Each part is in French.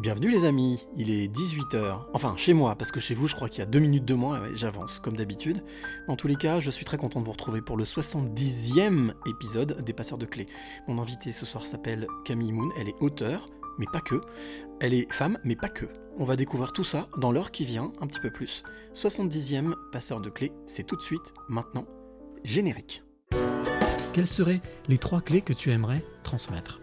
Bienvenue les amis, il est 18h, enfin chez moi, parce que chez vous je crois qu'il y a 2 minutes de moins, ouais, j'avance comme d'habitude. En tous les cas, je suis très content de vous retrouver pour le 70e épisode des Passeurs de Clés. Mon invitée ce soir s'appelle Camille Moon, elle est auteure, mais pas que, elle est femme, mais pas que. On va découvrir tout ça dans l'heure qui vient, un petit peu plus. 70e Passeur de Clés, c'est tout de suite, maintenant, générique. Quelles seraient les 3 clés que tu aimerais transmettre ?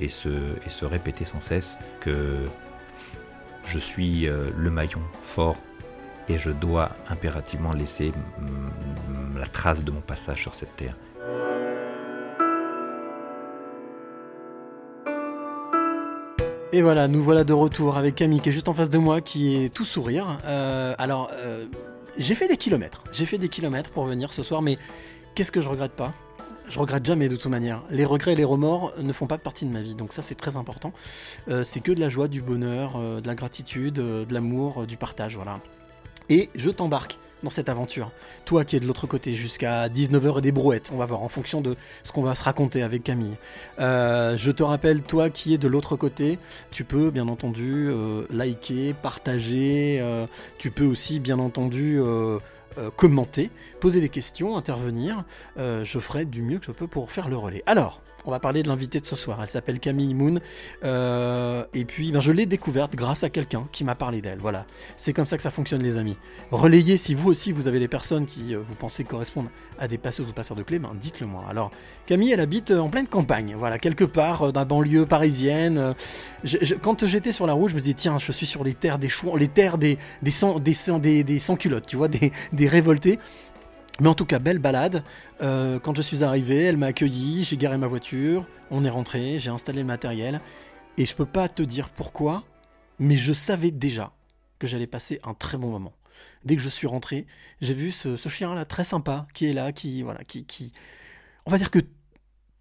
Et se répéter sans cesse que je suis le maillon fort et je dois impérativement laisser la trace de mon passage sur cette terre. Et voilà, nous voilà de retour avec Camille qui est juste en face de moi, qui est tout sourire. J'ai fait des kilomètres pour venir ce soir, mais qu'est-ce que je regrette pas ? Je regrette jamais de toute manière. Les regrets et les remords ne font pas partie de ma vie, donc ça c'est très important. C'est que de la joie, du bonheur, de la gratitude, de l'amour, du partage, voilà. Et je t'embarque dans cette aventure. Toi qui es de l'autre côté jusqu'à 19h et des brouettes, on va voir en fonction de ce qu'on va se raconter avec Camille. Je te rappelle, toi qui es de l'autre côté, tu peux bien entendu liker, partager, tu peux aussi bien entendu... commenter, poser des questions, intervenir, je ferai du mieux que je peux pour faire le relais. Alors, on va parler de l'invitée de ce soir, elle s'appelle Camille Moon, et puis je l'ai découverte grâce à quelqu'un qui m'a parlé d'elle, voilà. C'est comme ça que ça fonctionne les amis. Relayez, si vous aussi vous avez des personnes qui vous pensez correspondent à des passeuses ou passeurs de clés, dites-le moi. Alors, Camille, elle habite en pleine campagne, voilà, quelque part dans la banlieue parisienne. Quand j'étais sur la route, je me disais, tiens, je suis sur les terres des chouans, les terres des sans-culottes, tu vois, des révoltés. Mais en tout cas, belle balade. Quand je suis arrivé, elle m'a accueilli, j'ai garé ma voiture, on est rentré, j'ai installé le matériel. Et je peux pas te dire pourquoi, mais je savais déjà que j'allais passer un très bon moment. Dès que je suis rentré, j'ai vu ce chien-là très sympa qui est là, qui... On va dire que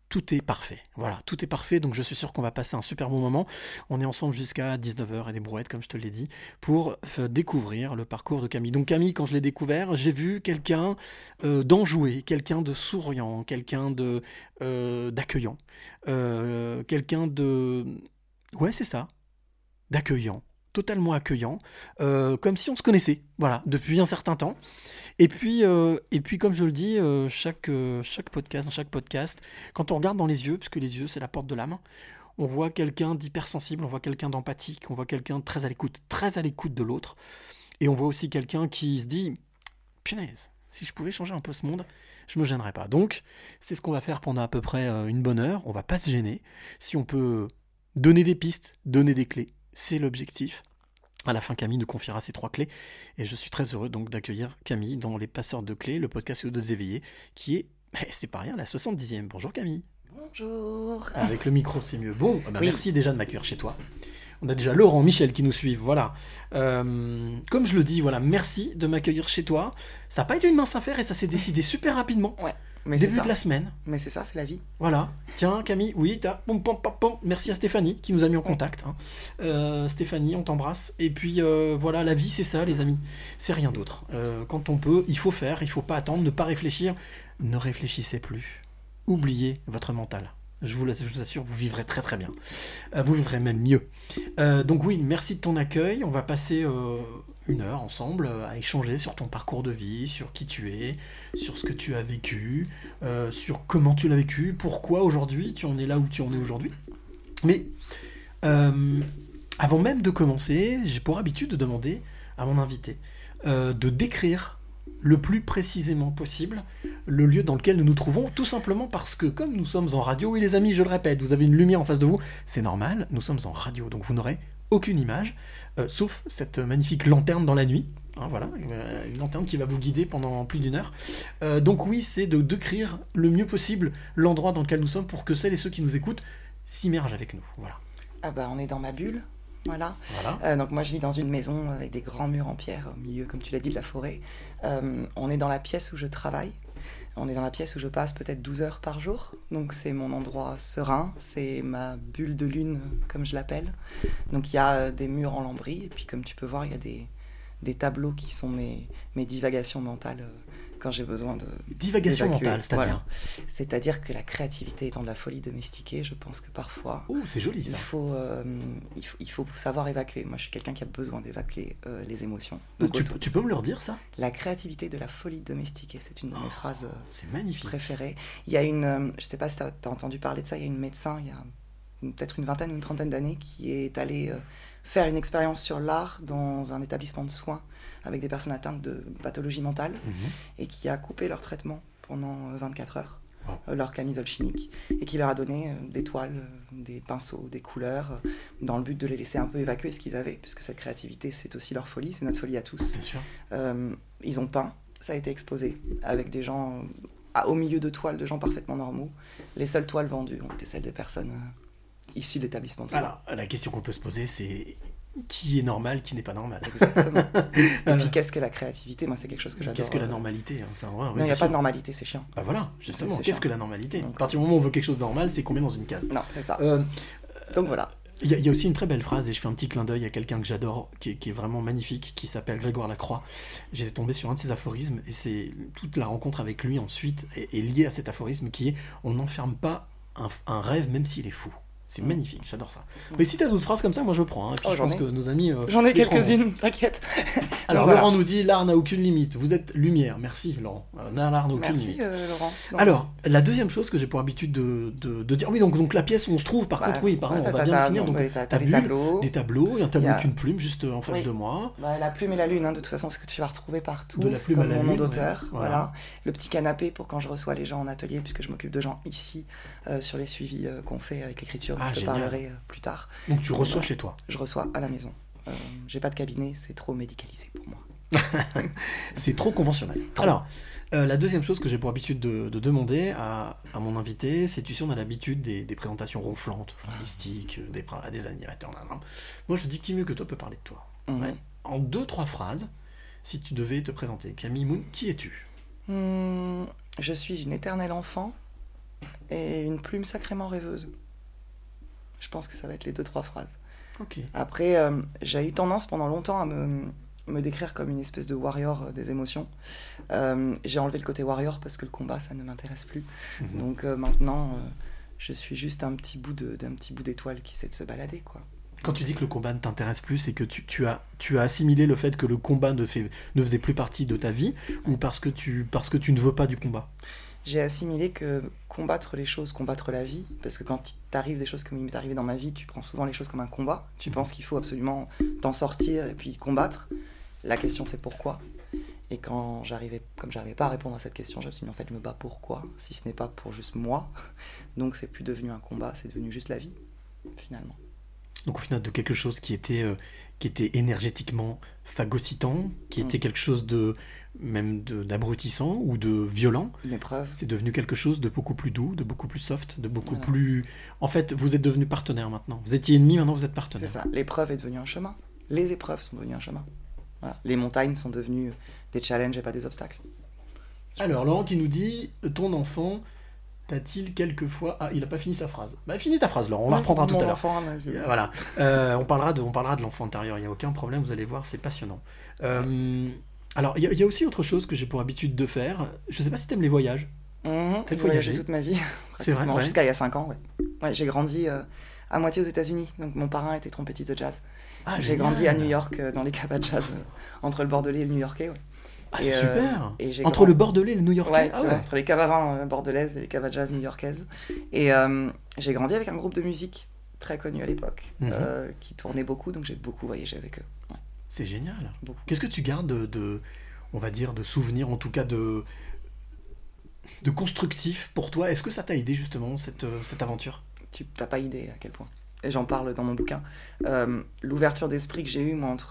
tout est parfait. Voilà, tout est parfait, donc je suis sûr qu'on va passer un super bon moment. On est ensemble jusqu'à 19h et des brouettes, comme je te l'ai dit, pour découvrir le parcours de Camille. Donc Camille, quand je l'ai découvert, j'ai vu quelqu'un d'enjoué, quelqu'un de souriant, quelqu'un de d'accueillant, quelqu'un de... Ouais, c'est ça, d'accueillant. Totalement accueillant, comme si on se connaissait, voilà, depuis un certain temps. Et puis comme je le dis, chaque podcast, quand on regarde dans les yeux, puisque les yeux c'est la porte de l'âme, on voit quelqu'un d'hypersensible, on voit quelqu'un d'empathique, on voit quelqu'un très à l'écoute de l'autre, et on voit aussi quelqu'un qui se dit, punaise, si je pouvais changer un peu ce monde, je me gênerais pas. Donc, c'est ce qu'on va faire pendant à peu près une bonne heure, on va pas se gêner, si on peut donner des pistes, donner des clés. C'est l'objectif. À la fin, Camille nous confiera ses 3 clés. Et je suis très heureux donc d'accueillir Camille dans Les Passeurs de Clés, le podcast de Zéveillé, qui est, c'est pas rien, la 70e. Bonjour Camille. Bonjour. Avec le micro, c'est mieux. Bon, oui. Merci déjà de m'accueillir chez toi. On a déjà Laurent, Michel qui nous suivent, voilà. Comme je le dis, voilà, merci de m'accueillir chez toi. Ça n'a pas été une mince affaire et ça s'est décidé super rapidement. Ouais. Mais début de la semaine. Mais c'est ça, c'est la vie. Voilà. Tiens, Camille, oui, t'as... Pom, pom, pom, pom. Merci à Stéphanie qui nous a mis en contact. Hein. Stéphanie, on t'embrasse. Et puis, voilà, la vie, c'est ça, les amis. C'est rien d'autre. Quand on peut, il faut faire, il ne faut pas attendre, ne pas réfléchir. Ne réfléchissez plus. Oubliez votre mental. Je vous assure, vous vivrez très très bien. Vous vivrez même mieux. Donc oui, merci de ton accueil. On va passer... une heure ensemble à échanger sur ton parcours de vie, sur qui tu es, sur ce que tu as vécu, sur comment tu l'as vécu, pourquoi aujourd'hui tu en es là où tu en es aujourd'hui. Mais avant même de commencer, j'ai pour habitude de demander à mon invité de décrire le plus précisément possible le lieu dans lequel nous nous trouvons, tout simplement parce que comme nous sommes en radio, oui les amis, je le répète, vous avez une lumière en face de vous, c'est normal, nous sommes en radio, donc vous n'aurez aucune image, sauf cette magnifique lanterne dans la nuit, hein, voilà, une lanterne qui va vous guider pendant plus d'une heure. Donc oui, c'est de décrire le mieux possible l'endroit dans lequel nous sommes pour que celles et ceux qui nous écoutent s'immergent avec nous. Voilà. Ah bah on est dans ma bulle, Voilà. Donc moi je vis dans une maison avec des grands murs en pierre au milieu, comme tu l'as dit, de la forêt. On est dans la pièce où je travaille. On est dans la pièce où je passe peut-être 12 heures par jour, donc c'est mon endroit serein, c'est ma bulle de lune, comme je l'appelle. Donc il y a des murs en lambris, et puis comme tu peux voir, il y a des tableaux qui sont mes divagations mentales quand j'ai besoin de... Divagation mentale, c'est-à-dire ? Voilà. C'est-à-dire que la créativité étant de la folie domestiquée, je pense que parfois... Oh, c'est joli ça ! Il faut savoir évacuer. Moi, je suis quelqu'un qui a besoin d'évacuer les émotions. Donc, tu peux me le redire, ça ? La créativité de la folie domestiquée, c'est une de mes phrases préférées. Il y a une... je ne sais pas si tu as entendu parler de ça, il y a une médecin, il y a peut-être une vingtaine ou une trentaine d'années, qui est allée faire une expérience sur l'art dans un établissement de soins avec des personnes atteintes de pathologie mentale, et qui a coupé leur traitement pendant 24 heures, leur camisole chimique, et qui leur a donné des toiles, des pinceaux, des couleurs, dans le but de les laisser un peu évacuer ce qu'ils avaient, puisque cette créativité, c'est aussi leur folie, c'est notre folie à tous. Bien sûr. Ils ont peint, ça a été exposé, avec des gens au milieu de toiles, de gens parfaitement normaux. Les seules toiles vendues ont été celles des personnes... issus de l'établissement de soins. Alors, la question qu'on peut se poser, c'est qui est normal, qui n'est pas normal. Exactement. Et puis, qu'est-ce que la créativité ? Moi, c'est quelque chose que j'adore. Qu'est-ce que la normalité, hein, ça, ouais, non, il n'y a pas de normalité, c'est chiant. Bah voilà, justement, qu'est-ce que la normalité ? Donc, à partir du moment où on veut quelque chose de normal, c'est qu'on met dans une case. Non, c'est ça. Donc voilà. Il y a aussi une très belle phrase, et je fais un petit clin d'œil à quelqu'un que j'adore, qui est vraiment magnifique, qui s'appelle Grégoire Lacroix. J'étais tombé sur un de ses aphorismes, et c'est toute la rencontre avec lui ensuite est liée à cet aphorisme qui est « On n'enferme pas un rêve même s'il est fou ». C'est magnifique, j'adore ça. Mais si t'as d'autres phrases comme ça, moi je prends. Hein, et puis je pense que nos amis... j'en ai quelques-unes, t'inquiète. Alors Laurent nous dit, l'art n'a aucune limite. Vous êtes lumière. Merci Laurent. L'art n'a aucune limite. Merci Laurent. Alors, la deuxième chose que j'ai pour habitude de dire... Oui, donc la pièce où on se trouve, par contre, oui, pardon, on va bien finir. Donc des tableaux, il y a un tableau avec une plume juste en face de moi. La plume et la lune, de toute façon, ce que tu vas retrouver partout. De la plume à la lune. Mon nom d'auteur, voilà. Le petit canapé pour quand je reçois les gens en atelier, puisque je m'occupe de gens ici, sur les suivis qu'on fait avec l'écriture. Je te parlerai plus tard. Donc tu reçois chez toi ? Je reçois à la maison. J'ai pas de cabinet, c'est trop médicalisé pour moi. C'est trop conventionnel. Alors, la deuxième chose que j'ai pour habitude de demander à mon invité, c'est si on a l'habitude des présentations ronflantes, journalistiques, des animateurs. Moi je dis qui mieux que toi peut parler de toi. Ouais. En 2-3 phrases, si tu devais te présenter. Camille Moon, qui es-tu ? Je suis une éternelle enfant et une plume sacrément rêveuse. Je pense que ça va être les 2-3 phrases. Okay. Après, j'ai eu tendance pendant longtemps à me décrire comme une espèce de warrior des émotions. J'ai enlevé le côté warrior parce que le combat, ça ne m'intéresse plus. Mmh. Donc maintenant, je suis juste un petit bout d'étoile qui essaie de se balader, quoi. Quand tu dis que le combat ne t'intéresse plus, c'est que tu as assimilé le fait que le combat ne faisait plus partie de ta vie, ou parce que tu ne veux pas du combat ? J'ai assimilé que combattre les choses, combattre la vie, parce que quand t'arrives des choses comme il m'est arrivé dans ma vie, tu prends souvent les choses comme un combat, tu penses qu'il faut absolument t'en sortir et puis combattre. La question c'est pourquoi. Et comme j'arrivais pas à répondre à cette question, je me suis dit en fait je me bats pourquoi, si ce n'est pas pour juste moi. Donc c'est plus devenu un combat, c'est devenu juste la vie, finalement. Donc au final de quelque chose qui était énergétiquement phagocytant, qui était quelque chose de d'abrutissant ou de violent. Une épreuve. C'est devenu quelque chose de beaucoup plus doux, de beaucoup plus soft, de beaucoup plus... En fait, vous êtes devenu partenaire maintenant. Vous étiez ennemi, maintenant vous êtes partenaire. C'est ça. L'épreuve est devenue un chemin. Les épreuves sont devenues un chemin. Voilà. Les montagnes sont devenues des challenges et pas des obstacles. Alors, Laurent qui nous dit, ton enfant... T'a-t-il quelquefois... Ah, il n'a pas fini sa phrase. Bah, finis ta phrase, Laurent, on la reprendra tout à l'heure. Voilà. On parlera de l'enfant intérieur, il n'y a aucun problème, vous allez voir, c'est passionnant. Alors, il y a aussi autre chose que j'ai pour habitude de faire. Je ne sais pas si tu aimes les voyages. J'ai voyagé toute ma vie, c'est vrai, ouais. Jusqu'à il y a 5 ans. Ouais, j'ai grandi à moitié aux États-Unis, donc mon parrain était trompettiste de jazz. Ah, j'ai grandi à New York, dans les cabas de jazz, entre le Bordelais et le New-Yorkais, ouais. Ah, c'est super. Entre le Bordelais et le New-Yorkais. Entre les cabas vins bordelaises et les cabas jazz new-yorkaises. Et j'ai grandi avec un groupe de musique très connu à l'époque, qui tournait beaucoup, donc j'ai beaucoup voyagé avec eux. Ouais. C'est génial. Beaucoup. Qu'est-ce que tu gardes on va dire, de souvenirs, en tout cas de constructifs pour toi ? Est-ce que ça t'a aidé justement cette aventure ? Tu n'as pas idée à quel point. Et j'en parle dans mon bouquin. L'ouverture d'esprit que j'ai eue, moi, entre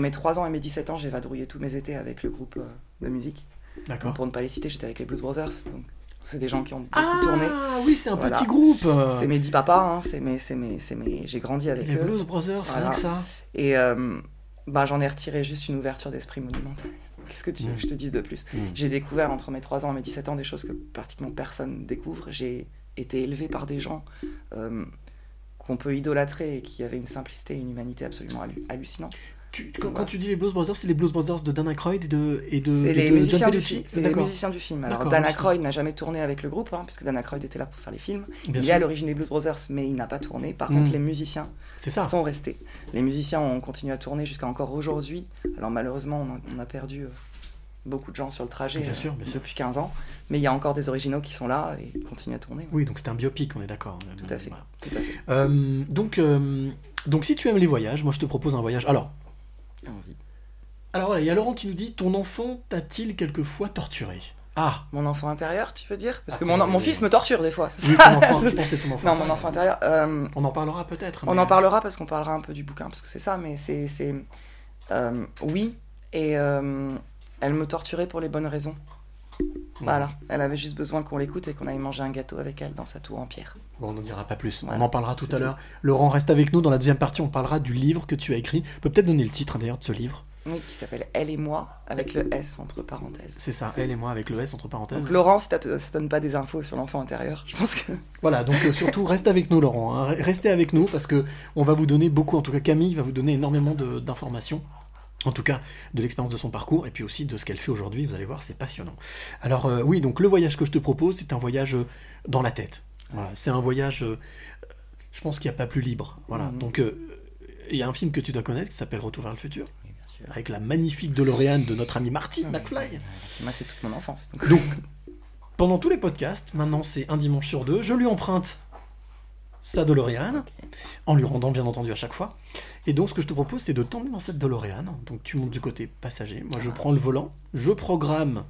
mes 3 ans et mes 17 ans, j'ai vadrouillé tous mes étés avec le groupe de musique. D'accord. Donc pour ne pas les citer, j'étais avec les Blues Brothers. Donc C'est des gens qui ont beaucoup tourné. Ah oui, c'est un petit groupe. C'est mes 10 papas, hein. J'ai grandi avec eux. Les Blues Brothers, rien que ça. Et j'en ai retiré juste une ouverture d'esprit monumentale. Qu'est-ce que tu veux que je te dise de plus? J'ai découvert entre mes 3 ans et mes 17 ans des choses que pratiquement personne ne découvre. J'ai été élevée par des gens qu'on peut idolâtrer et qui avaient une simplicité et une humanité absolument hallucinantes. Quand tu dis les Blues Brothers, c'est les Blues Brothers de Dan Aykroyd et de c'est les musiciens du film. C'est les musiciens du film. Alors Dan Aykroyd n'a jamais tourné avec le groupe, hein, puisque Dan Aykroyd était là pour faire les films. Il est à l'origine des Blues Brothers, mais il n'a pas tourné. Par contre, les musiciens sont restés. Les musiciens ont continué à tourner jusqu'à encore aujourd'hui. Alors malheureusement, on a perdu beaucoup de gens sur le trajet depuis 15 ans, mais il y a encore des originaux qui sont là et continuent à tourner. Ouais. Oui, donc c'est un biopic, on est d'accord. Tout à fait. Voilà. Tout à fait. Donc si tu aimes les voyages, moi je te propose un voyage. Alors voilà, il y a Laurent qui nous dit « Ton enfant t'a-t-il quelquefois torturé ?» Ah, mon enfant intérieur, tu veux dire? Parce que mon fils me torture des fois. Oui, ton enfant, je pensais ton enfant. Non, mon enfant intérieur... on en parlera peut-être. On en parlera parce qu'on parlera un peu du bouquin, parce que c'est ça, mais c'est oui, et elle me torturait pour les bonnes raisons. Voilà, elle avait juste besoin qu'on l'écoute et qu'on aille manger un gâteau avec elle dans sa tour en pierre. Bon, on n'en dira pas plus, voilà, on en parlera tout à l'heure. Laurent, reste avec nous, dans la deuxième partie, on parlera du livre que tu as écrit. On peut peut-être donner le titre d'ailleurs de ce livre. Oui, qui s'appelle « Elle et moi » avec le S entre parenthèses. C'est ça, « Elle et moi » avec le S entre parenthèses. Donc Laurent, si ça ne donne pas des infos sur l'enfant intérieur, je pense que... Voilà, donc surtout, reste avec nous Laurent, hein. Restez avec nous parce qu'on va vous donner beaucoup, en tout cas Camille va vous donner énormément d'informations. En tout cas, de l'expérience de son parcours et puis aussi de ce qu'elle fait aujourd'hui, vous allez voir, c'est passionnant. Alors oui, donc le voyage que je te propose, c'est un voyage dans la tête. Voilà, c'est un voyage, je pense qu'il n'y a pas plus libre. Voilà. Donc il y a un film que tu dois connaître qui s'appelle Retour vers le futur, oui, bien sûr, avec la magnifique DeLorean de notre ami Marty McFly. Moi, c'est toute mon enfance. Donc pendant tous les podcasts, maintenant c'est un dimanche sur deux, je lui emprunte sa DeLorean, en lui rendant bien entendu à chaque fois. Et donc ce que je te propose, c'est de t'emmener dans cette DeLorean. Donc tu montes du côté passager, moi je prends le volant, je programme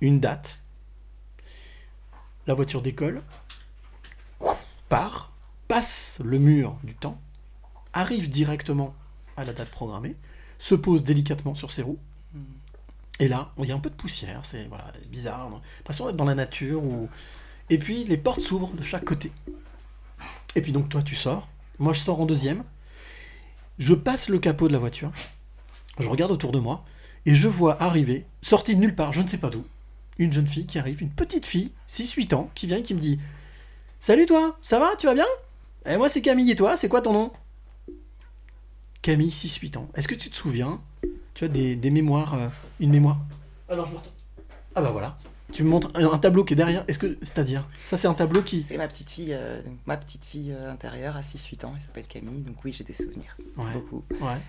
une date, la voiture décolle, part, passe le mur du temps, arrive directement à la date programmée, se pose délicatement sur ses roues, et là, il y a un peu de poussière, c'est voilà, bizarre, j'ai l'impression d'être dans la nature, et puis les portes s'ouvrent de chaque côté. Et puis donc toi tu sors, moi je sors en deuxième, je passe le capot de la voiture, je regarde autour de moi, et je vois arriver, sortie de nulle part, je ne sais pas d'où, une jeune fille qui arrive, une petite fille, 6-8 ans, qui vient et qui me dit « Salut toi, ça va, tu vas bien ? Et moi c'est Camille, et toi, c'est quoi ton nom ?» Camille, 6-8 ans, est-ce que tu te souviens, tu as des mémoires, une mémoire ? Alors je me retourne. Ah bah voilà. Tu me montres un tableau qui est derrière. Est-ce que, c'est-à-dire, ça c'est un tableau qui... C'est ma petite fille intérieure à 6-8 ans, elle s'appelle Camille, donc oui j'ai des souvenirs, beaucoup. Ouais.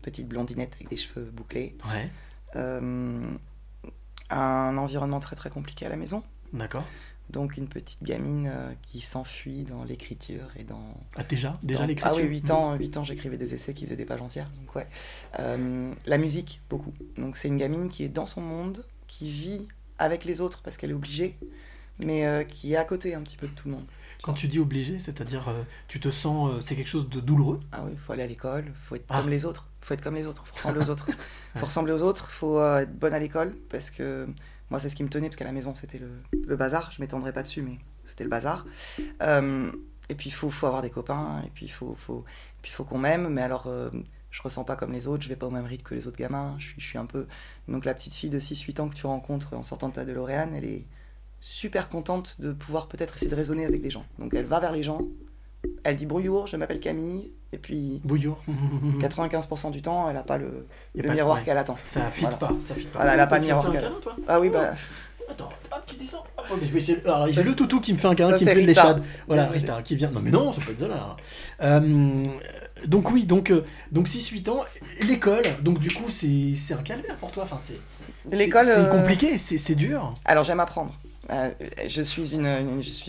Petite blondinette avec des cheveux bouclés. Ouais. Un environnement très très compliqué à la maison. D'accord. Donc une petite gamine qui s'enfuit dans l'écriture et dans... Ah déjà l'écriture. Ah oui, 8 ans j'écrivais des essais qui faisaient des pages entières, donc ouais. La musique, beaucoup. Donc c'est une gamine qui est dans son monde, qui vit... avec les autres parce qu'elle est obligée, mais qui est à côté un petit peu de tout le monde. Quand tu dis obligée, c'est-à-dire tu te sens, c'est quelque chose de douloureux ? Ah oui, il faut aller à l'école, il faut être comme les autres, il faut ressembler aux autres. Il faut ressembler aux autres, il faut être bonne à l'école, parce que moi c'est ce qui me tenait, parce qu'à la maison c'était le bazar, je ne m'étendrai pas dessus, mais c'était le bazar. Et puis il faut avoir des copains, et puis il faut qu'on m'aime, mais alors... je ressens pas comme les autres, je vais pas au même rythme que les autres gamins, je suis un peu... Donc la petite fille de 6-8 ans que tu rencontres en sortant de ta DeLorean, elle est super contente de pouvoir peut-être essayer de raisonner avec des gens. Donc elle va vers les gens, elle dit « Bonjour, je m'appelle Camille », et puis... Bonjour. 95% du temps, elle a pas le miroir qu'elle attend. Ça fit voilà. Pas, ça fit pas. Voilà, elle a pas le miroir qu'elle attend. Ah oui, bah... Attends, tu dis ça. Hop, alors j'ai le toutou qui me fait un câlin, qui me fait les chades. Voilà, Rita qui vient. Non mais non, ça peut être ça là. Donc oui, donc 6-8 ans, l'école, donc du coup c'est un calvaire pour toi. Enfin c'est compliqué, c'est dur. Alors j'aime apprendre. Je suis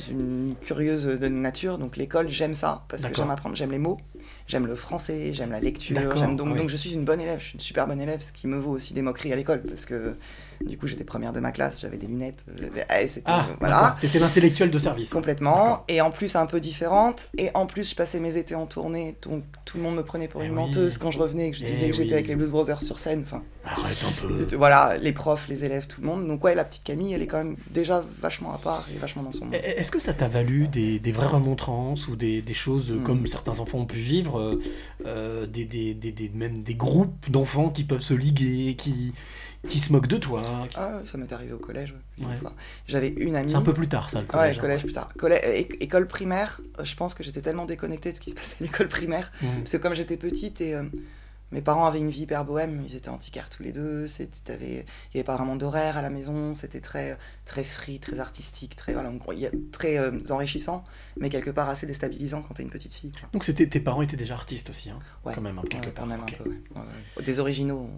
une curieuse de nature, donc l'école j'aime ça parce que j'aime apprendre, j'aime les mots, j'aime le français, j'aime la lecture, donc je suis une bonne élève, je suis une super bonne élève, ce qui me vaut aussi des moqueries à l'école, parce que du coup j'étais première de ma classe, j'avais des lunettes, voilà. T'étais l'intellectuelle de service. Complètement, d'accord. Et en plus un peu différente, et en plus je passais mes étés en tournée, donc tout le monde me prenait pour une menteuse quand je revenais, que je disais que j'étais avec les Blues Brothers sur scène, enfin... Arrête un peu. Voilà, les profs, les élèves, tout le monde, donc la petite Camille, elle est quand même déjà vachement à part, et vachement dans son monde. Est-ce que ça t'a valu des vraies remontrances, ou des choses comme certains enfants ont pu vivre, même des groupes d'enfants qui peuvent se liguer, qui se moquent de toi. Ah, ça m'est arrivé au collège. Ouais. Enfin, j'avais une amie. C'est un peu plus tard, ça, le collège. Ouais, collège plus tard. École primaire, je pense que j'étais tellement déconnectée de ce qui se passait à l'école primaire. Mmh. Parce que comme j'étais petite et mes parents avaient une vie hyper bohème, ils étaient antiquaires tous les deux, il n'y avait pas vraiment d'horaire à la maison, c'était très, très free, très artistique, très enrichissant, mais quelque part assez déstabilisant quand t'es une petite fille. Quoi. Donc tes parents étaient déjà artistes aussi, hein, ouais, quand même, hein, quelque part. Quand même un peu, ouais. Des originaux,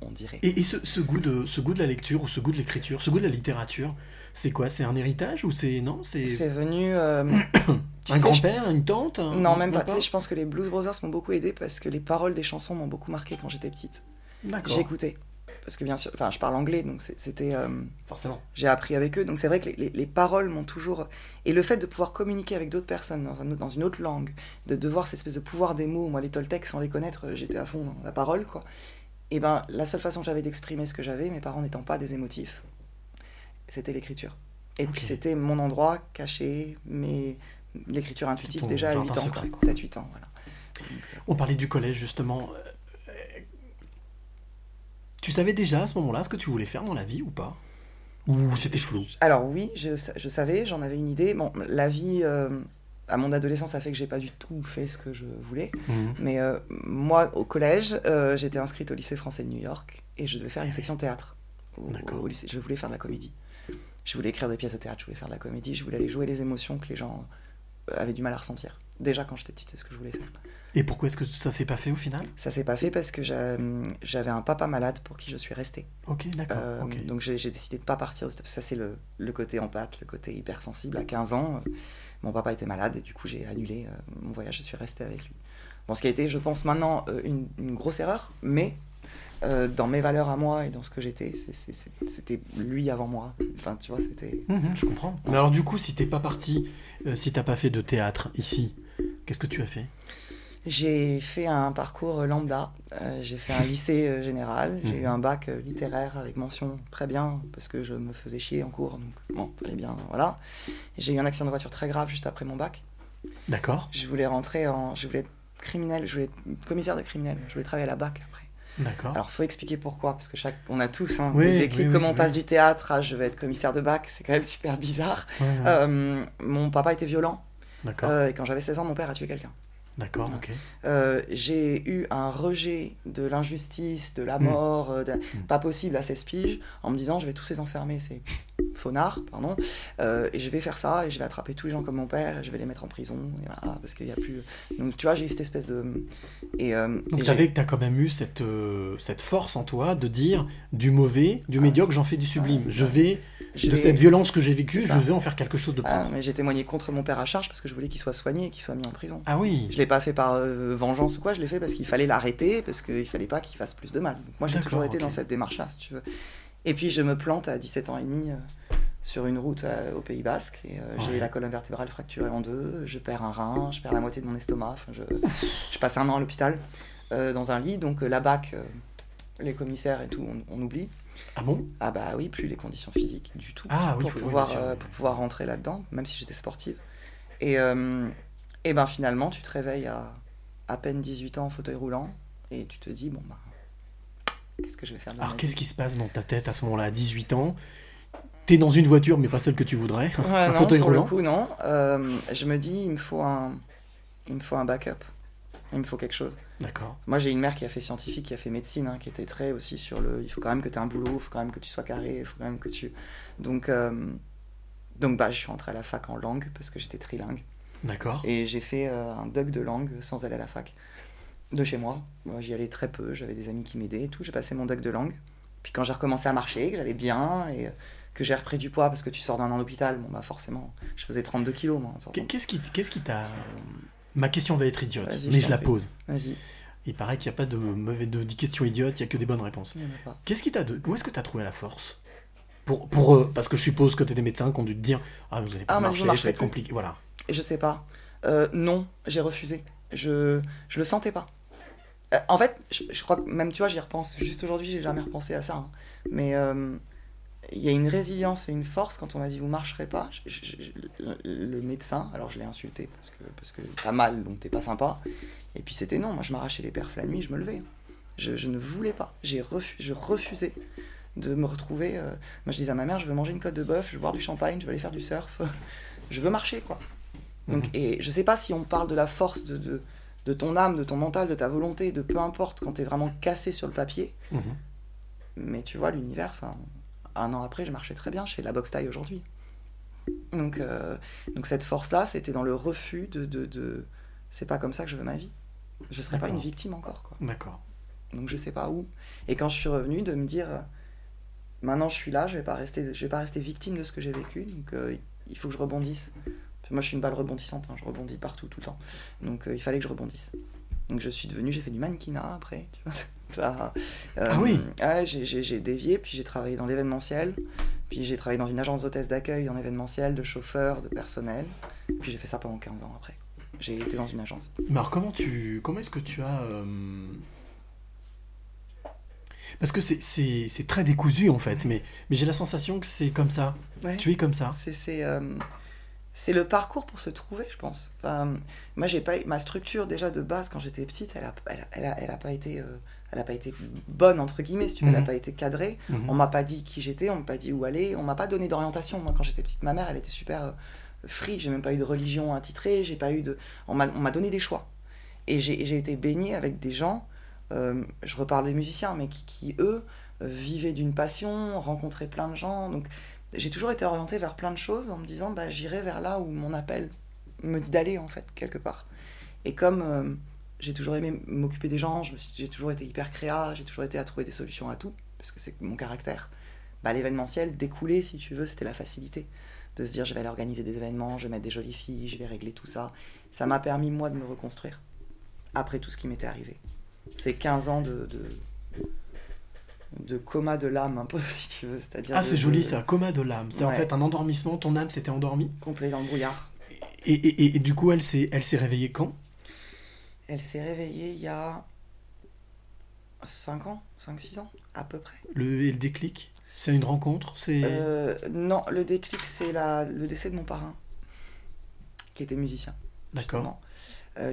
on dirait. Et ce goût de la lecture, ou ce goût de l'écriture, ce goût de la littérature, c'est quoi ? C'est un héritage ou c'est... Non, c'est... C'est venu... un grand-père, une tante Non, même pas. Tu sais, je pense que les Blues Brothers m'ont beaucoup aidé parce que les paroles des chansons m'ont beaucoup marqué quand j'étais petite. D'accord. J'écoutais. Parce que bien sûr, enfin, je parle anglais, donc c'était... Forcément. J'ai appris avec eux, donc c'est vrai que les paroles m'ont toujours... Et le fait de pouvoir communiquer avec d'autres personnes dans une autre langue, de voir cette espèce de pouvoir des mots, moi les Toltecs, sans les connaître, j'étais à fond dans la parole, quoi. Et ben, la seule façon que j'avais d'exprimer ce que j'avais, mes parents n'étant pas des émotifs, c'était l'écriture. Et puis c'était mon endroit caché, mais... L'écriture intuitive déjà à 8 ans, secret, 7-8 ans, voilà. On parlait du collège justement. Tu savais déjà à ce moment-là ce que tu voulais faire dans la vie ou pas ? Ou c'était flou ? Alors oui, je savais, j'en avais une idée. Bon, la vie, à mon adolescence, ça fait que j'ai pas du tout fait ce que je voulais. Mmh. Mais moi, au collège, j'étais inscrite au lycée français de New York et je devais faire une section théâtre. Au lycée, je voulais faire de la comédie. Je voulais écrire des pièces de théâtre, je voulais faire de la comédie, je voulais aller jouer les émotions que les gens... avait du mal à ressentir. Déjà quand j'étais petite, c'est ce que je voulais faire. Et pourquoi est-ce que ça s'est pas fait au final ? Ça s'est pas fait parce que j'avais un papa malade pour qui je suis restée. Ok, d'accord. Okay. Donc j'ai décidé de pas partir. Ça c'est le côté empathe, le côté hypersensible. À 15 ans, mon papa était malade et du coup j'ai annulé mon voyage. Je suis restée avec lui. Bon, ce qui a été, je pense maintenant, une grosse erreur, mais dans mes valeurs à moi et dans ce que j'étais, c'était lui avant moi. Enfin, tu vois, c'était... je comprends. Ouais. Mais alors du coup, si t'es pas parti, si t'as pas fait de théâtre ici, qu'est-ce que tu as fait ? J'ai fait un parcours lambda. J'ai fait un lycée général. J'ai eu un bac littéraire avec mention très bien parce que je me faisais chier en cours. Donc bon, fallait bien, voilà. J'ai eu un accident de voiture très grave juste après mon bac. D'accord. Je voulais être criminel. Je voulais être commissaire de criminel. Je voulais travailler à la BAC après. D'accord. Alors, il faut expliquer pourquoi, parce que on a tous des déclics, on passe du théâtre à je vais être commissaire de bac, c'est quand même super bizarre. Ouais, ouais. Mon papa était violent, et quand j'avais 16 ans, mon père a tué quelqu'un. D'accord, ok. J'ai eu un rejet de l'injustice, de la mort, pas possible à 16 piges, en me disant je vais tous les enfermer, ces faunards, pardon, et je vais faire ça, et je vais attraper tous les gens comme mon père, et je vais les mettre en prison, et voilà, parce qu'il n'y a plus... Donc tu vois, j'ai eu cette espèce de... Donc t'as quand même eu cette force en toi de dire du mauvais, du médiocre, j'en fais du sublime, de cette violence que j'ai vécue, je vais en faire quelque chose de propre. Mais j'ai témoigné contre mon père à charge parce que je voulais qu'il soit soigné et qu'il soit mis en prison. Ah oui. Je l'ai pas fait par vengeance ou quoi, je l'ai fait parce qu'il fallait l'arrêter, parce qu'il fallait pas qu'il fasse plus de mal. Donc moi j'ai toujours été dans cette démarche-là, si tu veux. Et puis je me plante à 17 ans et demi sur une route au Pays Basque, et j'ai la colonne vertébrale fracturée en deux, je perds un rein, je perds la moitié de mon estomac, je passe un an à l'hôpital dans un lit, donc la BAC, les commissaires et tout, on oublie. Ah bon ? Ah bah oui, plus les conditions physiques du tout pour pouvoir rentrer là-dedans, même si j'étais sportive. Et ben finalement, tu te réveilles à peine 18 ans en fauteuil roulant et tu te dis, bon bah, qu'est-ce que je vais faire de la vie ? Alors qu'est-ce qui se passe dans ta tête à ce moment-là, à 18 ans ? T'es dans une voiture, mais pas celle que tu voudrais, un fauteuil roulant ? Pour le coup, non. Je me dis, il me faut un backup, il me faut quelque chose. D'accord. Moi, j'ai une mère qui a fait scientifique, qui a fait médecine, qui était très aussi sur le... Il faut quand même que tu aies un boulot, il faut quand même que tu sois carré, il faut quand même que tu... Donc bah, je suis rentrée à la fac en langue, parce que j'étais trilingue. D'accord. Et j'ai fait un doc de langue sans aller à la fac, de chez moi. Moi, j'y allais très peu, j'avais des amis qui m'aidaient et tout. J'ai passé mon doc de langue. Puis quand j'ai recommencé à marcher, que j'allais bien, et que j'ai repris du poids, parce que tu sors d'un an d'hôpital, bon bah forcément, je faisais 32 kilos, moi. Qu'est-ce qui t'a... Ma question va être idiote, mais je la pose. Vas-y. Il paraît qu'il n'y a pas de questions idiotes, il n'y a que des bonnes réponses. Qu'est-ce qui t'a où est-ce que tu as trouvé la force pour eux, parce que je suppose que tu es des médecins qui ont dû te dire « Ah, vous n'allez pas marcher, ça va être compliqué. » Voilà. Je sais pas. Non, j'ai refusé. Je le sentais pas. En fait, je crois que même, tu vois, j'y repense. Juste aujourd'hui, j'ai jamais repensé à ça. Hein. Mais il y a une résilience et une force quand on m'a dit vous marcherez pas. Le médecin, alors je l'ai insulté parce que t'as mal, donc t'es pas sympa. Et puis c'était non, moi je m'arrachais les perfs la nuit, je me levais. Hein. Je ne voulais pas. Je refusais de me retrouver. Moi je disais à ma mère, je veux manger une côte de bœuf, je veux boire du champagne, je veux aller faire du surf. Je veux marcher, quoi. Donc, et je sais pas si on parle de la force de ton âme, de ton mental, de ta volonté, de peu importe quand t'es vraiment cassé sur le papier. Mais tu vois, l'univers, enfin, un an après, je marchais très bien, je fais de la boxe taille aujourd'hui. Donc cette force-là, c'était dans le refus de c'est pas comme ça que je veux ma vie. Je serais pas une victime encore, quoi. D'accord. Donc je sais pas où. Et quand je suis revenue, de me dire maintenant je suis là, je vais pas rester victime de ce que j'ai vécu, donc il faut que je rebondisse. Moi, je suis une balle rebondissante, hein, je rebondis partout, tout le temps. Donc, il fallait que je rebondisse. Donc, je suis devenue, j'ai fait du mannequinat après. Tu vois, ça, ah oui ouais, j'ai dévié, puis j'ai travaillé dans l'événementiel, puis j'ai travaillé dans une agence d'hôtesse d'accueil, en événementiel, de chauffeur, de personnel. Puis j'ai fait ça pendant 15 ans après. J'ai été dans une agence. Mais alors, comment est-ce que tu as... Parce que c'est très décousu, en fait, mais j'ai la sensation que c'est comme ça. Ouais. Tu es comme ça. C'est le parcours pour se trouver, je pense. Enfin, moi, j'ai pas ma structure déjà de base quand j'étais petite, elle a pas été bonne entre guillemets, si tu veux, elle a pas été cadrée. On m'a pas dit qui j'étais, on m'a pas dit où aller, on m'a pas donné d'orientation. Moi, quand j'étais petite, ma mère, elle était super free. J'ai même pas eu de religion attitrée, j'ai pas eu de. On m'a donné des choix. Et j'ai été baignée avec des gens. Je reparle des musiciens, mais qui eux vivaient d'une passion, rencontraient plein de gens, donc. J'ai toujours été orientée vers plein de choses en me disant bah, j'irai vers là où mon appel me dit d'aller, en fait, quelque part. Et comme j'ai toujours aimé m'occuper des gens, j'ai toujours été hyper créa, j'ai toujours été à trouver des solutions à tout, parce que c'est mon caractère. Bah, l'événementiel découlait, si tu veux, c'était la facilité. De se dire je vais aller organiser des événements, je vais mettre des jolies filles, je vais régler tout ça. Ça m'a permis, moi, de me reconstruire après tout ce qui m'était arrivé. C'est 15 ans de coma de l'âme, un peu, si tu veux, c'est-à-dire... Ah, c'est joli, ça, coma de l'âme. C'est en fait un endormissement, ton âme s'était endormie. Complet dans le brouillard. Et du coup, elle s'est réveillée quand ? Elle s'est réveillée il y a 5 ans, 5-6 ans, à peu près. Et le déclic ? C'est une rencontre ? Non, le déclic, c'est le décès de mon parrain, qui était musicien. D'accord. Justement.